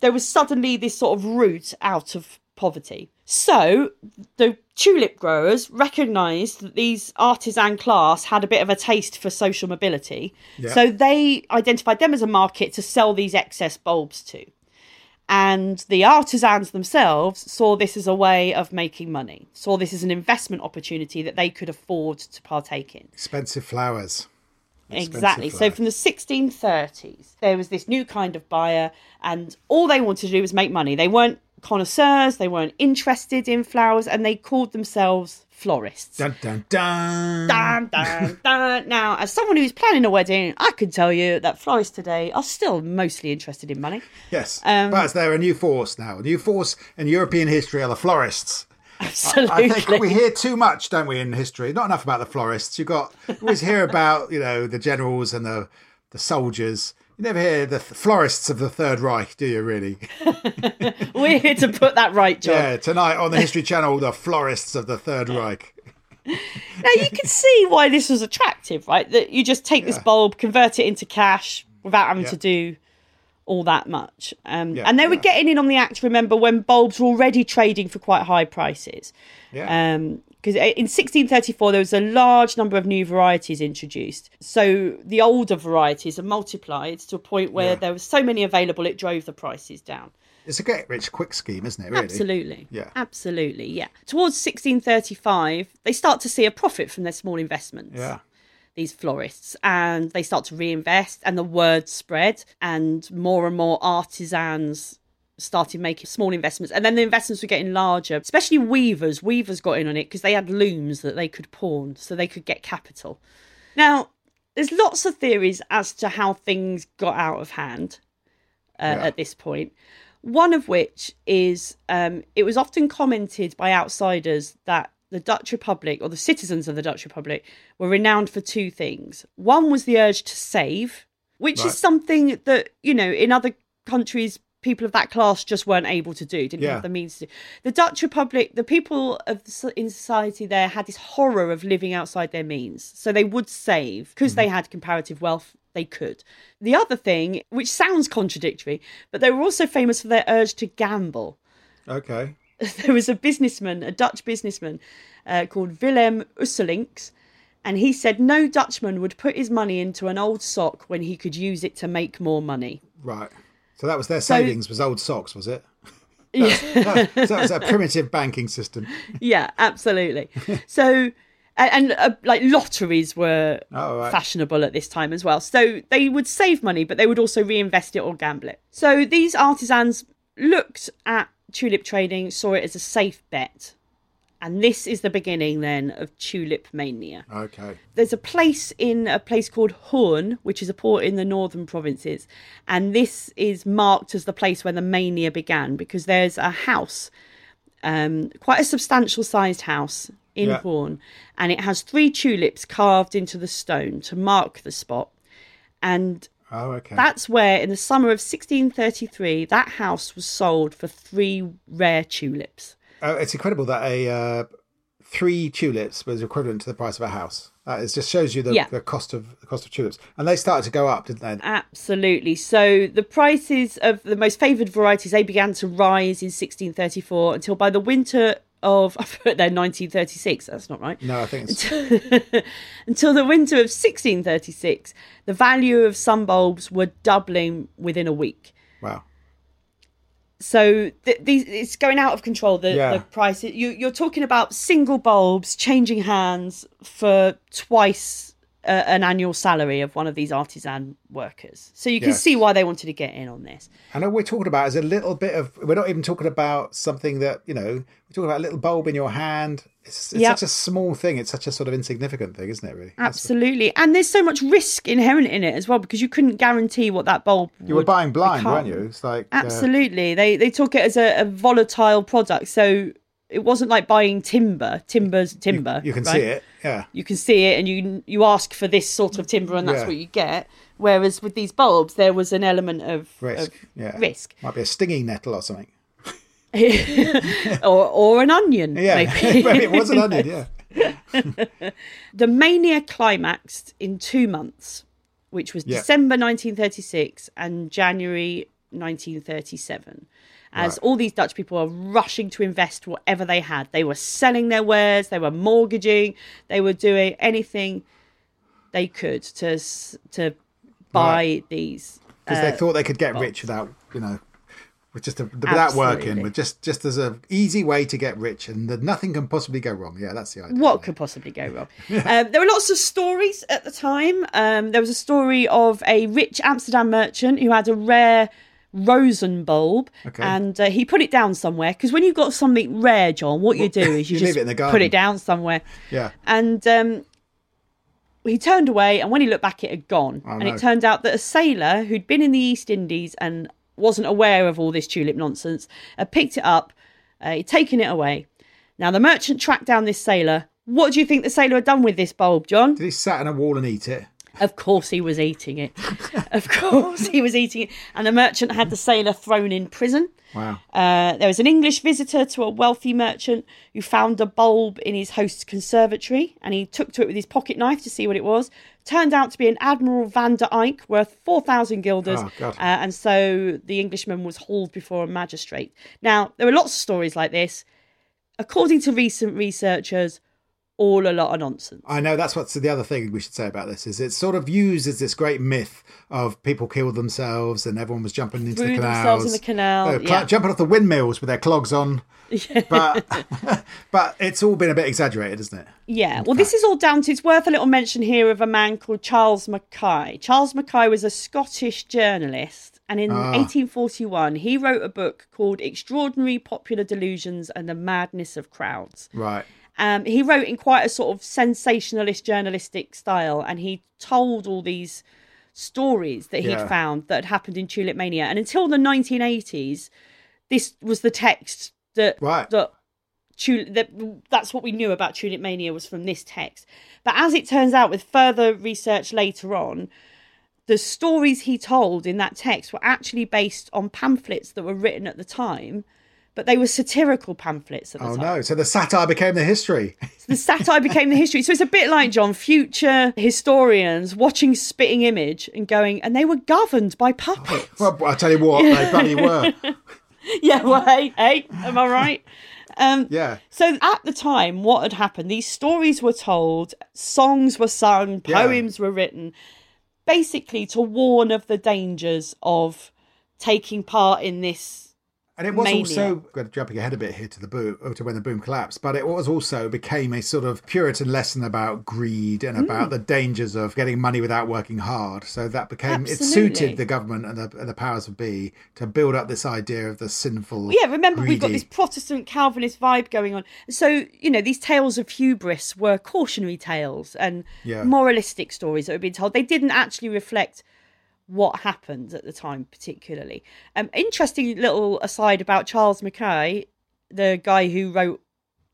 there was suddenly this sort of route out of poverty. So the tulip growers recognised that these artisan class had a bit of a taste for social mobility. Yeah. So they identified them as a market to sell these excess bulbs to. And the artisans themselves saw this as a way of making money, saw this as an investment opportunity that they could afford to partake in. Expensive flowers. Expensive exactly. Flowers. So from the sixteen thirties, there was this new kind of buyer, and all they wanted to do was make money. They weren't connoisseurs, they weren't interested in flowers, and they called themselves florists. Dun, dun, dun. Dun, dun, dun. Now, as someone who's planning a wedding, I can tell you that florists today are still mostly interested in money. Yes, um, but they're a new force now. A new force in European history are the florists. Absolutely. I, I think we hear too much, don't we, in history? Not enough about the florists. You got you always hear about, you know, the generals and the the soldiers. You never hear the th- florists of the Third Reich, do you, really? We're here to put that right, John. Yeah, tonight on the History Channel, the florists of the Third Reich. Now, you can see why this was attractive, right? That you just take yeah. this bulb, convert it into cash without having yeah. to do all that much. Um, yeah, and they were yeah. getting in on the act, remember, when bulbs were already trading for quite high prices. Yeah. Um, because in sixteen thirty-four, there was a large number of new varieties introduced. So the older varieties are multiplied to a point where yeah. there were so many available, it drove the prices down. It's a get-rich-quick scheme, isn't it, really? Absolutely. Yeah. Absolutely, yeah. Towards sixteen thirty-five, they start to see a profit from their small investments. Yeah. These florists, and they start to reinvest, and the word spread, and more and more artisans started making small investments, and then the investments were getting larger, especially weavers. Weavers got in on it because they had looms that they could pawn so they could get capital. Now, there's lots of theories as to how things got out of hand uh, yeah. at this point. One of which is um, it was often commented by outsiders that the Dutch Republic, or the citizens of the Dutch Republic, were renowned for two things. One was the urge to save, which right. is something that, you know, in other countries, people of that class just weren't able to do, didn't yeah. have the means to do. The Dutch Republic, the people of in society there had this horror of living outside their means. So they would save because mm. they had comparative wealth. They could. The other thing, which sounds contradictory, but they were also famous for their urge to gamble. Okay. There was a businessman, a Dutch businessman uh, called Willem Usselinks, and he said no Dutchman would put his money into an old sock when he could use it to make more money. Right. So that was their so, savings, was old socks, was it? Yeah. that, that, so that was a primitive banking system. Yeah, absolutely. So... And uh, like lotteries were oh, right. fashionable at this time as well. So they would save money, but they would also reinvest it or gamble it. So these artisans looked at tulip trading, saw it as a safe bet. And this is the beginning then of tulip mania. Okay. There's a place in a place called Hoorn, which is a port in the northern provinces. And this is marked as the place where the mania began because there's a house, um, quite a substantial sized house in yeah. Hoorn, and it has three tulips carved into the stone to mark the spot. And oh, okay. that's where, in the summer of sixteen thirty-three, that house was sold for three rare tulips. Oh, it's incredible that a uh, three tulips was equivalent to the price of a house. Uh, it just shows you the, yeah. the cost of the cost of tulips. And they started to go up, didn't they? Absolutely. So the prices of the most favoured varieties, they began to rise in sixteen thirty-four until by the winter of, I put there nineteen thirty-six, that's not right. No, I think it's... Until the winter of sixteen thirty-six, the value of some bulbs were doubling within a week. Wow. So th- these it's going out of control, the, yeah. the price. You, you're talking about single bulbs changing hands for twice uh, an annual salary of one of these artisan workers. So you can yes. see why they wanted to get in on this. And all we're talking about is a little bit of, we're not even talking about something that, you know, we're talking about a little bulb in your hand. It's, it's yep. such a small thing. It's such a sort of insignificant thing, isn't it, really? Absolutely. What... And there's so much risk inherent in it as well, because you couldn't guarantee what that bulb You would were buying blind, become. weren't you? It's like Absolutely. Uh... They they took it as a, a volatile product. So it wasn't like buying timber. Timber's timber. You, you can right? see it, yeah. You can see it, and you you ask for this sort of timber and that's yeah. what you get. Whereas with these bulbs, there was an element of risk. Of yeah. risk. Might be a stinging nettle or something. or or an onion, yeah. maybe. Maybe it was an onion, yeah. The mania climaxed in two months, which was yeah. December nineteen thirty-six and January nineteen thirty-seven, as right. all these Dutch people were rushing to invest whatever they had. They were selling their wares, they were mortgaging, they were doing anything they could to to buy right. these. Because uh, they thought they could get rich without, you know, With just a, without Absolutely. working, but just just as an easy way to get rich, and that nothing can possibly go wrong. Yeah, that's the idea. What could possibly go wrong? um, there were lots of stories at the time. Um, there was a story of a rich Amsterdam merchant who had a rare rosen bulb, okay. and uh, he put it down somewhere. Because when you've got something rare, John, what you do is you, you just leave it in the garden. Put it down somewhere. Yeah, and um, he turned away, and when he looked back, it had gone. Oh, and no. It turned out that a sailor who'd been in the East Indies and wasn't aware of all this tulip nonsense, uh, picked it up, uh, he'd taken it away. Now, the merchant tracked down this sailor. What do you think the sailor had done with this bulb, John? Did he sat on a wall and eat it? Of course he was eating it. Of course he was eating it. And the merchant had the sailor thrown in prison. Wow. Uh, there was an English visitor to a wealthy merchant who found a bulb in his host's conservatory, and he took to it with his pocket knife to see what it was. Turned out to be an Admiral van der Eyck worth four thousand guilders. Oh, God. Uh, and so the Englishman was hauled before a magistrate. Now, there were lots of stories like this. According to recent researchers, all a lot of nonsense. I know, that's what's the other thing we should say about this, is it's sort of used as this great myth of people killed themselves and everyone was jumping into Threw the canals. themselves in the canal. They were yeah. jumping off the windmills with their clogs on. Yeah. But but it's all been a bit exaggerated, isn't it? Yeah. Well, this is all down to, it's worth a little mention here of a man called Charles Mackay. Charles Mackay was a Scottish journalist, and in ah. eighteen forty-one, he wrote a book called Extraordinary Popular Delusions and the Madness of Crowds. Right. Um, he wrote in quite a sort of sensationalist journalistic style, and he told all these stories that he'd yeah. found that had happened in tulip mania. And until the nineteen eighties, this was the text that right. that, that that's what we knew about tulip mania was from this text. But as it turns out, with further research later on, the stories he told in that text were actually based on pamphlets that were written at the time, but they were satirical pamphlets at the oh, time. Oh no, so the satire became the history. So the satire became the history. So it's a bit like, John, future historians watching Spitting Image and going, and they were governed by puppets. Oh, well, I'll tell you what, they bloody were. Yeah, well, hey, hey, am I right? Um, yeah. So at the time, what had happened? These stories were told, songs were sung, poems yeah. were written, basically to warn of the dangers of taking part in this. And it was mania. also, jumping ahead a bit here to the boom, to when the boom collapsed, but it was also became a sort of Puritan lesson about greed and mm. about the dangers of getting money without working hard. So that became, Absolutely. it suited the government and the, and the powers that be to build up this idea of the sinful. Well, yeah, remember greedy. We've got this Protestant Calvinist vibe going on. So, you know, these tales of hubris were cautionary tales and yeah. moralistic stories that were being told. They didn't actually reflect what happened at the time, particularly. Um, interesting little aside about Charles Mackay, the guy who wrote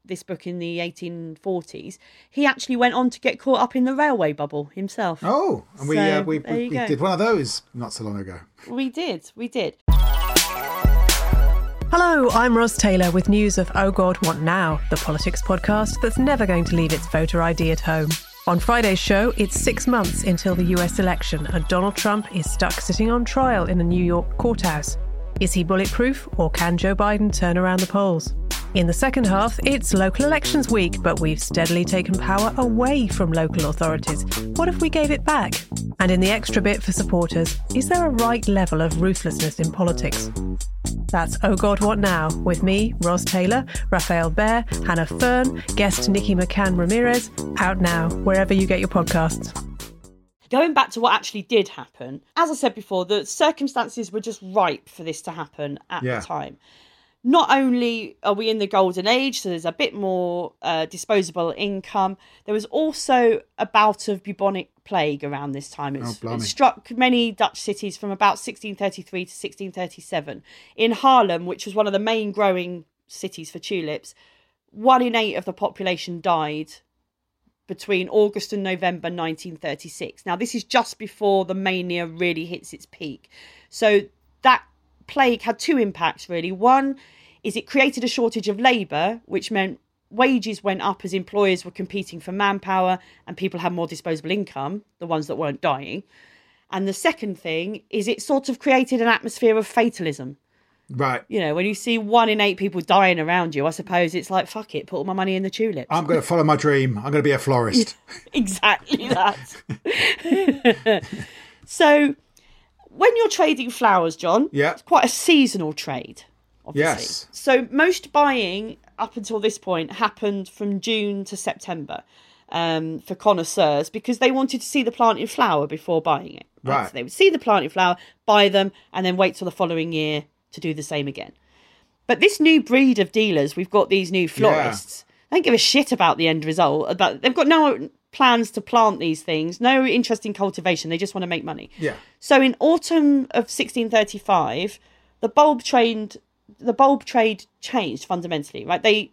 this book in the eighteen forties. He actually went on to get caught up in the railway bubble himself. Oh, and so, we uh, we, we, we did one of those not so long ago. We did, we did. Hello, I'm Ros Taylor with news of Oh God, What Now? The politics podcast that's never going to leave its voter I D at home. On Friday's show, it's six months until the U S election and Donald Trump is stuck sitting on trial in a New York courthouse. Is he bulletproof or can Joe Biden turn around the polls? In the second half, it's local elections week, but we've steadily taken power away from local authorities. What if we gave it back? And in the extra bit for supporters, is there a right level of ruthlessness in politics? That's Oh God, What Now? With me, Ros Taylor, Raphael Baer, Hannah Fern, guest Nikki McCann-Ramirez, out now, wherever you get your podcasts. Going back to what actually did happen, as I said before, the circumstances were just ripe for this to happen at yeah. the time. Not only are we in the golden age, so there's a bit more uh, disposable income, there was also a bout of bubonic plague around this time. It's, oh, it struck many Dutch cities from about sixteen thirty-three to sixteen thirty-seven. In Haarlem, which was one of the main growing cities for tulips, one in eight of the population died between August and November nineteen thirty-six. Now, this is just before the mania really hits its peak. So that plague had two impacts, really. One is it created a shortage of labour, which meant wages went up as employers were competing for manpower and people had more disposable income, the ones that weren't dying. And the second thing is it sort of created an atmosphere of fatalism. Right. You know, when you see one in eight people dying around you, I suppose it's like, fuck it, put all my money in the tulips. I'm going to follow my dream. I'm going to be a florist. Exactly that. So when you're trading flowers, John, yeah. it's quite a seasonal trade, obviously. Yes. So most buying up until this point happened from June to September um, for connoisseurs because they wanted to see the plant in flower before buying it. Right. Right. So they would see the plant in flower, buy them, and then wait till the following year to do the same again. But this new breed of dealers, we've got these new florists. Yeah. They don't give a shit about the end result. About they've got no plans to plant these things, no interest in cultivation. They just want to make money. Yeah. So in autumn of sixteen thirty-five, the bulb trade, the bulb trade changed fundamentally. Right, they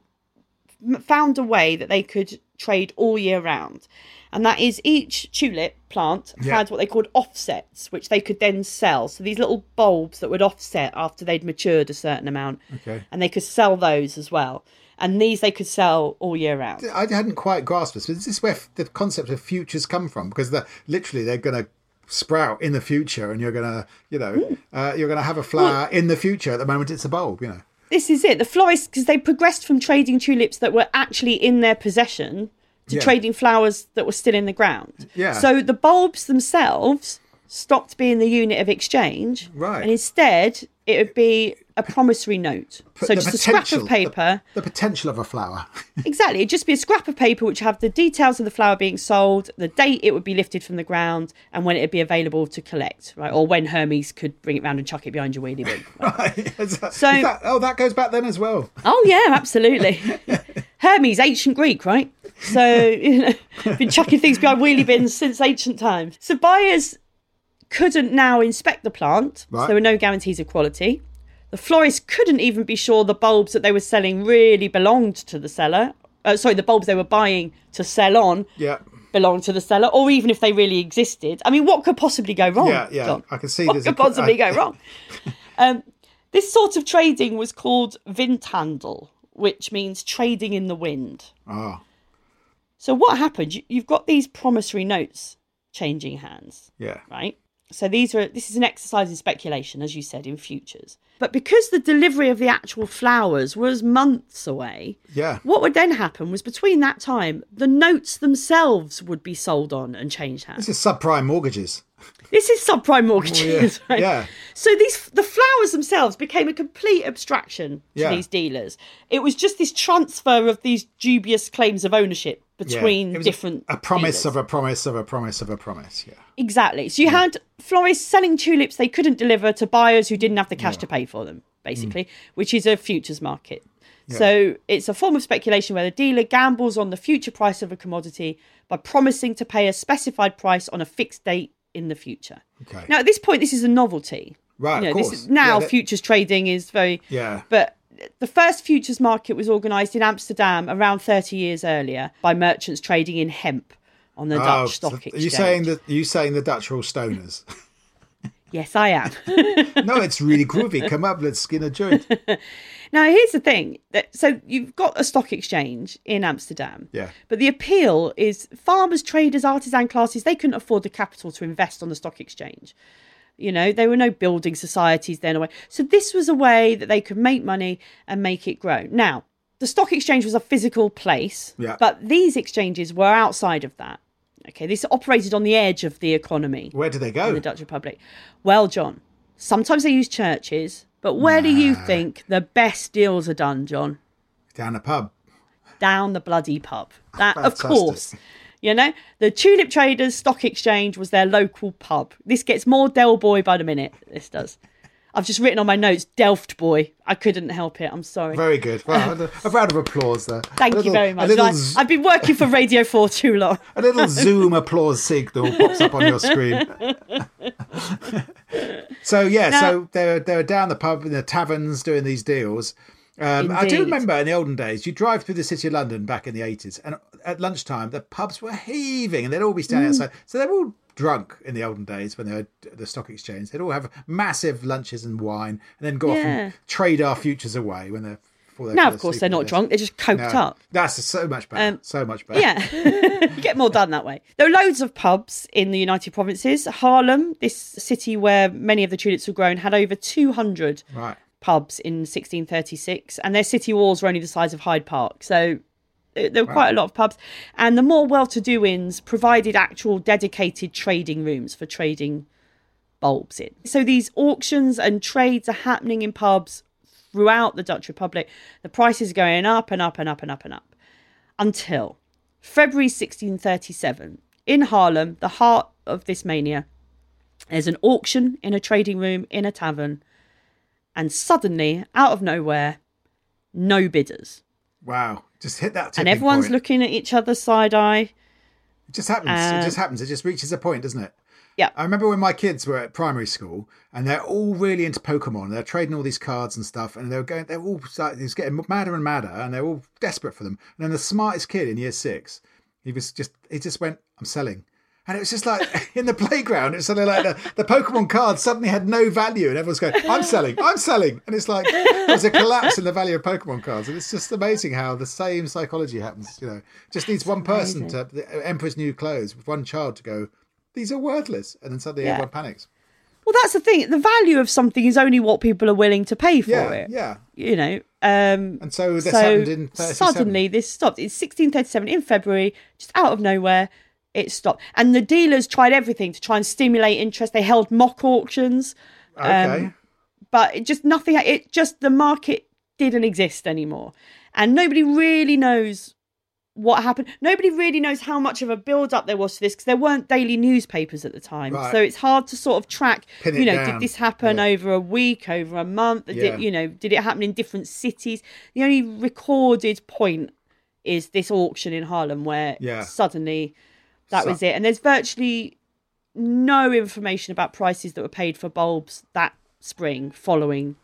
found a way that they could trade all year round, and that is each tulip plant yeah. had what they called offsets, which they could then sell. So these little bulbs that would offset after they'd matured a certain amount, okay, and they could sell those as well. And these they could sell all year round. I hadn't quite grasped this, but is this where the concept of futures come from? Because they're, literally they're going to sprout in the future, and you're going to, you know, mm. uh, you're going to have a flower well, in the future. At the moment, it's a bulb, you know. This is it. The florists, because they progressed from trading tulips that were actually in their possession to yeah. trading flowers that were still in the ground. Yeah. So the bulbs themselves stopped being the unit of exchange, right? And instead, it would be a promissory note. P- so just a scrap of paper. The, the potential of a flower. Exactly. It'd just be a scrap of paper which have the details of the flower being sold, the date it would be lifted from the ground, and when it would be available to collect, right? Or when Hermes could bring it round and chuck it behind your wheelie bin. Right. Right. Is that, so, is that, oh, that goes back then as well. Oh, yeah, absolutely. Hermes, ancient Greek, right? So, you know, been chucking things behind wheelie bins since ancient times. So buyers couldn't now inspect the plant, right. So there were no guarantees of quality. The florist couldn't even be sure the bulbs that they were selling really belonged to the seller. Uh, sorry, the bulbs they were buying to sell on yeah. belonged to the seller, or even if they really existed. I mean, what could possibly go wrong? Yeah, yeah, John? I can see. What could a, possibly I, go wrong? um, this sort of trading was called windhandel, which means trading in the wind. Ah. So what happened? You've got these promissory notes changing hands. Yeah. Right? So these are this is an exercise in speculation, as you said, in futures. But because the delivery of the actual flowers was months away, yeah. what would then happen was between that time, the notes themselves would be sold on and changed hands. This is subprime mortgages. This is subprime mortgages, oh, yeah. right? Yeah. So these the flowers themselves became a complete abstraction to yeah. these dealers. It was just this transfer of these dubious claims of ownership between yeah. different a, a promise dealers. of a promise of a promise of a promise, yeah. Exactly. So you yeah. had florists selling tulips they couldn't deliver to buyers who didn't have the cash yeah. to pay for them, basically, mm. which is a futures market. Yeah. So it's a form of speculation where the dealer gambles on the future price of a commodity by promising to pay a specified price on a fixed date in the future. Okay. Now, at this point, this is a novelty. Right, you know, of course. This is, now, yeah, that... futures trading is very... Yeah. But the first futures market was organised in Amsterdam around thirty years earlier by merchants trading in hemp on the oh, Dutch stock so exchange. Are you saying that, are you saying the Dutch are all stoners? Yes, I am. No, it's really groovy. Come up, let's skin a joint. Now, here's the thing. So you've got a stock exchange in Amsterdam. Yeah. But the appeal is farmers, traders, artisan classes, they couldn't afford the capital to invest on the stock exchange. You know, there were no building societies then. So this was a way that they could make money and make it grow. Now, the stock exchange was a physical place, yeah. but these exchanges were outside of that. Okay, this operated on the edge of the economy. Where do they go? In the Dutch Republic. Well, John, sometimes they use churches, but where nah. do you think the best deals are done, John? Down a pub. Down the bloody pub. That, of course. You know, the Tulip Traders Stock Exchange was their local pub. This gets more Del Boy by the minute. This does. I've just written on my notes, Delft Boy. I couldn't help it. I'm sorry. Very good. Well, a round of applause there. Thank little, you very much. Little... I've been working for Radio four too long. A little Zoom applause signal pops up on your screen. So, yeah, now, so they were, they were down the pub in the taverns doing these deals. Um, I do remember in the olden days, you drive through the city of London back in the eighties, and at lunchtime, the pubs were heaving and they'd all be standing mm. outside. So they were all drunk in the olden days when they were at the stock exchange. They'd all have massive lunches and wine and then go yeah. off and trade our futures away when they're... Now, of course, they're not drunk. They're just coked no, up. That's so much better. Um, so much better. Yeah. You get more done that way. There are loads of pubs in the United Provinces. Haarlem, this city where many of the tulips were grown, had over two hundred right. pubs in sixteen thirty-six, and their city walls were only the size of Hyde Park. So there were wow. quite a lot of pubs. And the more well-to-do inns provided actual dedicated trading rooms for trading bulbs in. So these auctions and trades are happening in pubs throughout the Dutch Republic. The prices are going up and up and up and up and up. Until February sixteen thirty-seven, in Haarlem, the heart of this mania, there's an auction in a trading room in a tavern. And suddenly, out of nowhere, no bidders. Wow. Just hit that tipping point. And everyone's point. looking at each other side-eye. It just happens. Uh, it just happens. It just reaches a point, doesn't it? Yeah. I remember when my kids were at primary school and they're all really into Pokemon. They're trading all these cards and stuff, and they're going, they're all starting, it's getting madder and madder, and they're all desperate for them. And then the smartest kid in year six, he was just, he just went, I'm selling. And it was just like in the playground, it's suddenly like the, the Pokemon cards suddenly had no value, and everyone's going, I'm selling, I'm selling. And it's like there's a collapse in the value of Pokemon cards. And it's just amazing how the same psychology happens, you know, just needs one person to, the Emperor's New Clothes, with one child to go, these are worthless. And then suddenly yeah. everyone panics. Well, that's the thing. The value of something is only what people are willing to pay for yeah, it. Yeah. You know. Um, and so this so happened in thirty-seven. Suddenly this stopped. It's sixteen thirty-seven in February, just out of nowhere. It stopped. And the dealers tried everything to try and stimulate interest. They held mock auctions. Okay. Um, but it just nothing. It just the market didn't exist anymore. And nobody really knows what happened. Nobody really knows how much of a build-up there was to this because there weren't daily newspapers at the time, right. So it's hard to sort of track. Pin you know, down. Did this happen yeah. over a week, over a month? Yeah. Did, you know, did it happen in different cities? The only recorded point is this auction in Haarlem, where yeah. suddenly that so- was it, and there's virtually no information about prices that were paid for bulbs that spring following.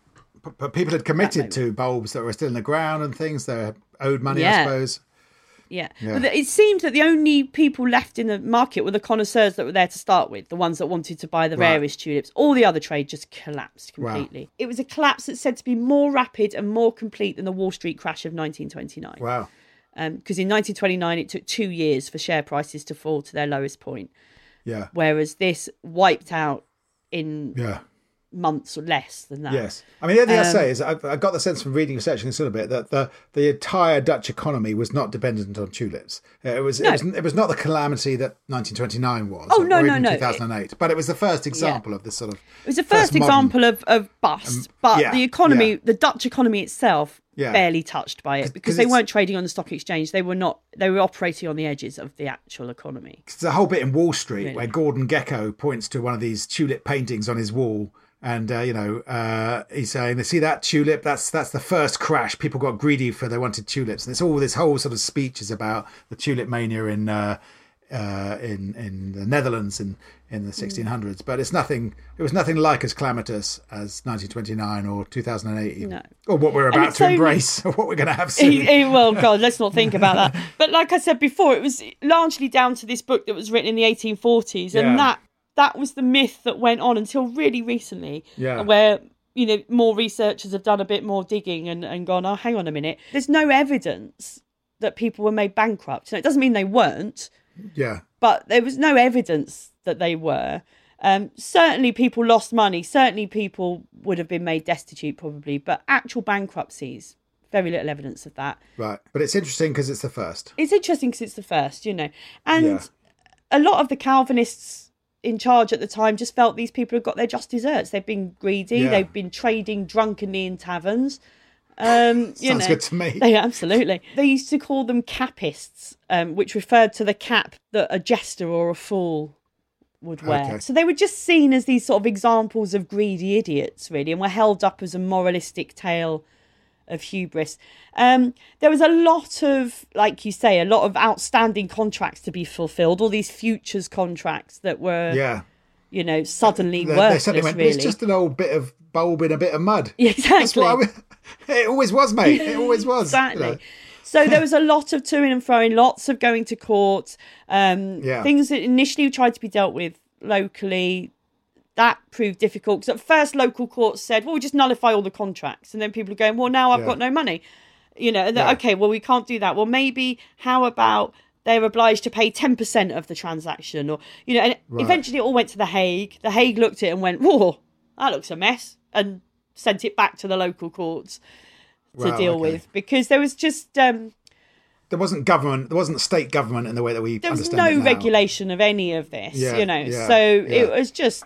But, but people had committed to bulbs that were still in the ground and things. They owed money, yeah. I suppose. Yeah. yeah. But it seems that the only people left in the market were the connoisseurs that were there to start with, the ones that wanted to buy the right. rarest tulips. All the other trade just collapsed completely. Wow. It was a collapse that's said to be more rapid and more complete than the Wall Street crash of nineteen twenty-nine. Wow. Because um, in nineteen twenty-nine, it took two years for share prices to fall to their lowest point. Yeah. Whereas this wiped out in... Yeah. months or less than that. Yes. I mean, the other thing um, I say is I got the sense from reading, researching this a little bit, that the, the entire Dutch economy was not dependent on tulips. It was, no. it was it was not the calamity that nineteen twenty-nine was. Oh, or, no, or even no, no. two thousand eight. It, but it was the first example yeah. of this sort of... It was the first, first example modern, of, of bust, um, but yeah, the economy, yeah. the Dutch economy itself, yeah. barely touched by it Cause, because cause they weren't trading on the stock exchange. They were not. They were operating on the edges of the actual economy. There's a whole bit in Wall Street really. where Gordon Gekko points to one of these tulip paintings on his wall. And, uh, you know, uh, he's saying, see that tulip? That's that's the first crash. People got greedy for they wanted tulips. And it's all this whole sort of speech is about the tulip mania in uh, uh, in, in the Netherlands in, in the sixteen hundreds. But it's nothing. It was nothing like as calamitous as nineteen twenty-nine or two thousand eight. Even. No. Or what we're about to only... embrace or what we're going to have soon. It, it, well, God, let's not think about that. But like I said before, it was largely down to this book that was written in the eighteen forties. Yeah. And that. That was the myth that went on until really recently, yeah. where, you know, more researchers have done a bit more digging and, and gone, oh, hang on a minute. There's no evidence that people were made bankrupt. Now, it doesn't mean they weren't. Yeah. But there was no evidence that they were. Um, certainly people lost money. Certainly people would have been made destitute probably. But actual bankruptcies, very little evidence of that. Right. But it's interesting because it's the first. It's interesting because it's the first, you know. And yeah. a lot of the Calvinists... in charge at the time just felt these people had got their just desserts. They've been greedy. Yeah. They've been trading drunkenly in taverns. Um, you Sounds know, good to me. They, absolutely. They used to call them capists, um, which referred to the cap that a jester or a fool would wear. Okay. So they were just seen as these sort of examples of greedy idiots, really, and were held up as a moralistic tale of hubris. Um, there was a lot of, like you say, a lot of outstanding contracts to be fulfilled, all these futures contracts that were, yeah. you know, suddenly they, worthless, they suddenly went, really. It's just an old bit of bulb in a bit of mud. Yeah, exactly. That's what I, it always was, mate. It always was. Exactly. You know? So there was a lot of to and fro, lots of going to court, um, yeah. things that initially tried to be dealt with locally. That proved difficult because at first local courts said, well, we'll just nullify all the contracts. And then people are going, well, now I've yeah. got no money. You know, and yeah. OK, well, we can't do that. Well, maybe how about they're obliged to pay ten percent of the transaction or, you know, and right. eventually it all went to The Hague. The Hague looked at it and went, whoa, that looks a mess, and sent it back to the local courts to wow, deal okay. with because there was just... Um, There wasn't government, there wasn't state government in the way that we there understand There was no regulation of any of this, yeah, you know, yeah, so yeah. it was just...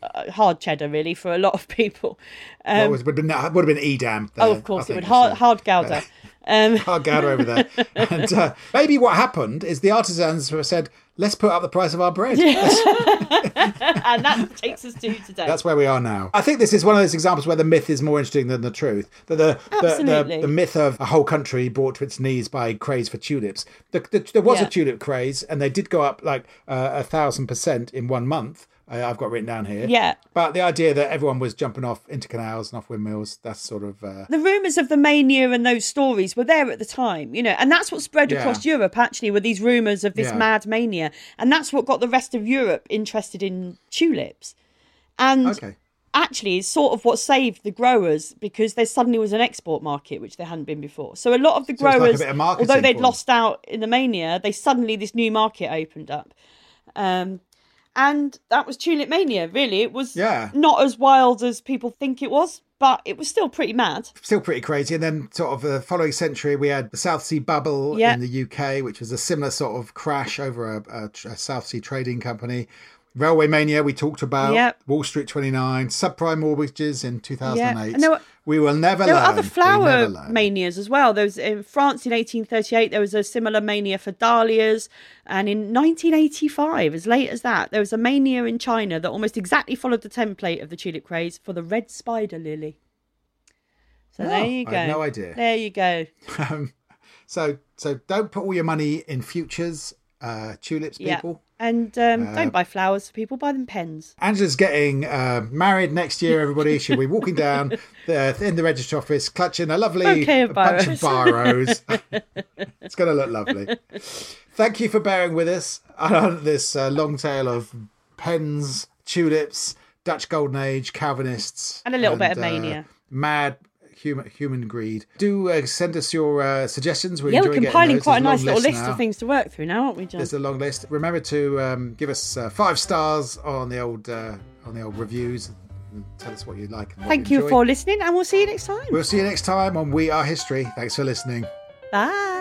Uh, hard cheddar, really, for a lot of people. Um, well, was, would, have been, would have been Edam. There, oh, of course, I it would. Hard, hard gouda. Um. Hard gouda over there. And uh, maybe what happened is the artisans were said, let's put up the price of our bread. And that takes us to today. That's where we are now. I think this is one of those examples where the myth is more interesting than the truth. The, the, the, the, the myth of a whole country brought to its knees by craze for tulips. The, the, there was yeah. a tulip craze, and they did go up like a thousand percent in one month. I've got written down here. Yeah. But the idea that everyone was jumping off into canals and off windmills, that's sort of... Uh... The rumours of the mania and those stories were there at the time, you know, and that's what spread yeah. across Europe, actually, were these rumours of this yeah. mad mania. And that's what got the rest of Europe interested in tulips. And okay. actually is sort of what saved the growers because there suddenly was an export market, which there hadn't been before. So a lot of the so growers, like although they'd lost out in the mania, they suddenly, this new market opened up. Um And that was tulip mania, really. It was yeah. not as wild as people think it was, but it was still pretty mad. Still pretty crazy. And then sort of the following century, we had the South Sea Bubble yep. in the U K, which was a similar sort of crash over a, a, a South Sea trading company. Railway mania, we talked about. Yep. Wall Street twenty-nine, subprime mortgages in two thousand eight. Yep. And there were, we will never there learn. There were other flower we manias as well. There was, in France in eighteen thirty-eight, there was a similar mania for dahlias. And in nineteen eighty-five, as late as that, there was a mania in China that almost exactly followed the template of the tulip craze for the red spider lily. So oh, there you go. I have no idea. There you go. um, so, so don't put all your money in futures, uh, tulips, people. Yep. And um, uh, don't buy flowers for people, buy them pens. Angela's getting uh, married next year, everybody. She'll be walking down the, in the registry office clutching a lovely okay, a bunch of biros. It's going to look lovely. Thank you for bearing with us on this uh, long tale of pens, tulips, Dutch Golden Age, Calvinists. And a little and, bit of mania. Uh, mad human, human greed. Do uh, send us your uh, suggestions. We're yeah, we're compiling quite a nice little list now. Of things to work through now, aren't we, John? There's a long list. Remember to um, give us uh, five stars on the old uh, on the old reviews. And tell us what you like. And what Thank you, you for listening, and we'll see you next time. We'll see you next time on We Are History. Thanks for listening. Bye.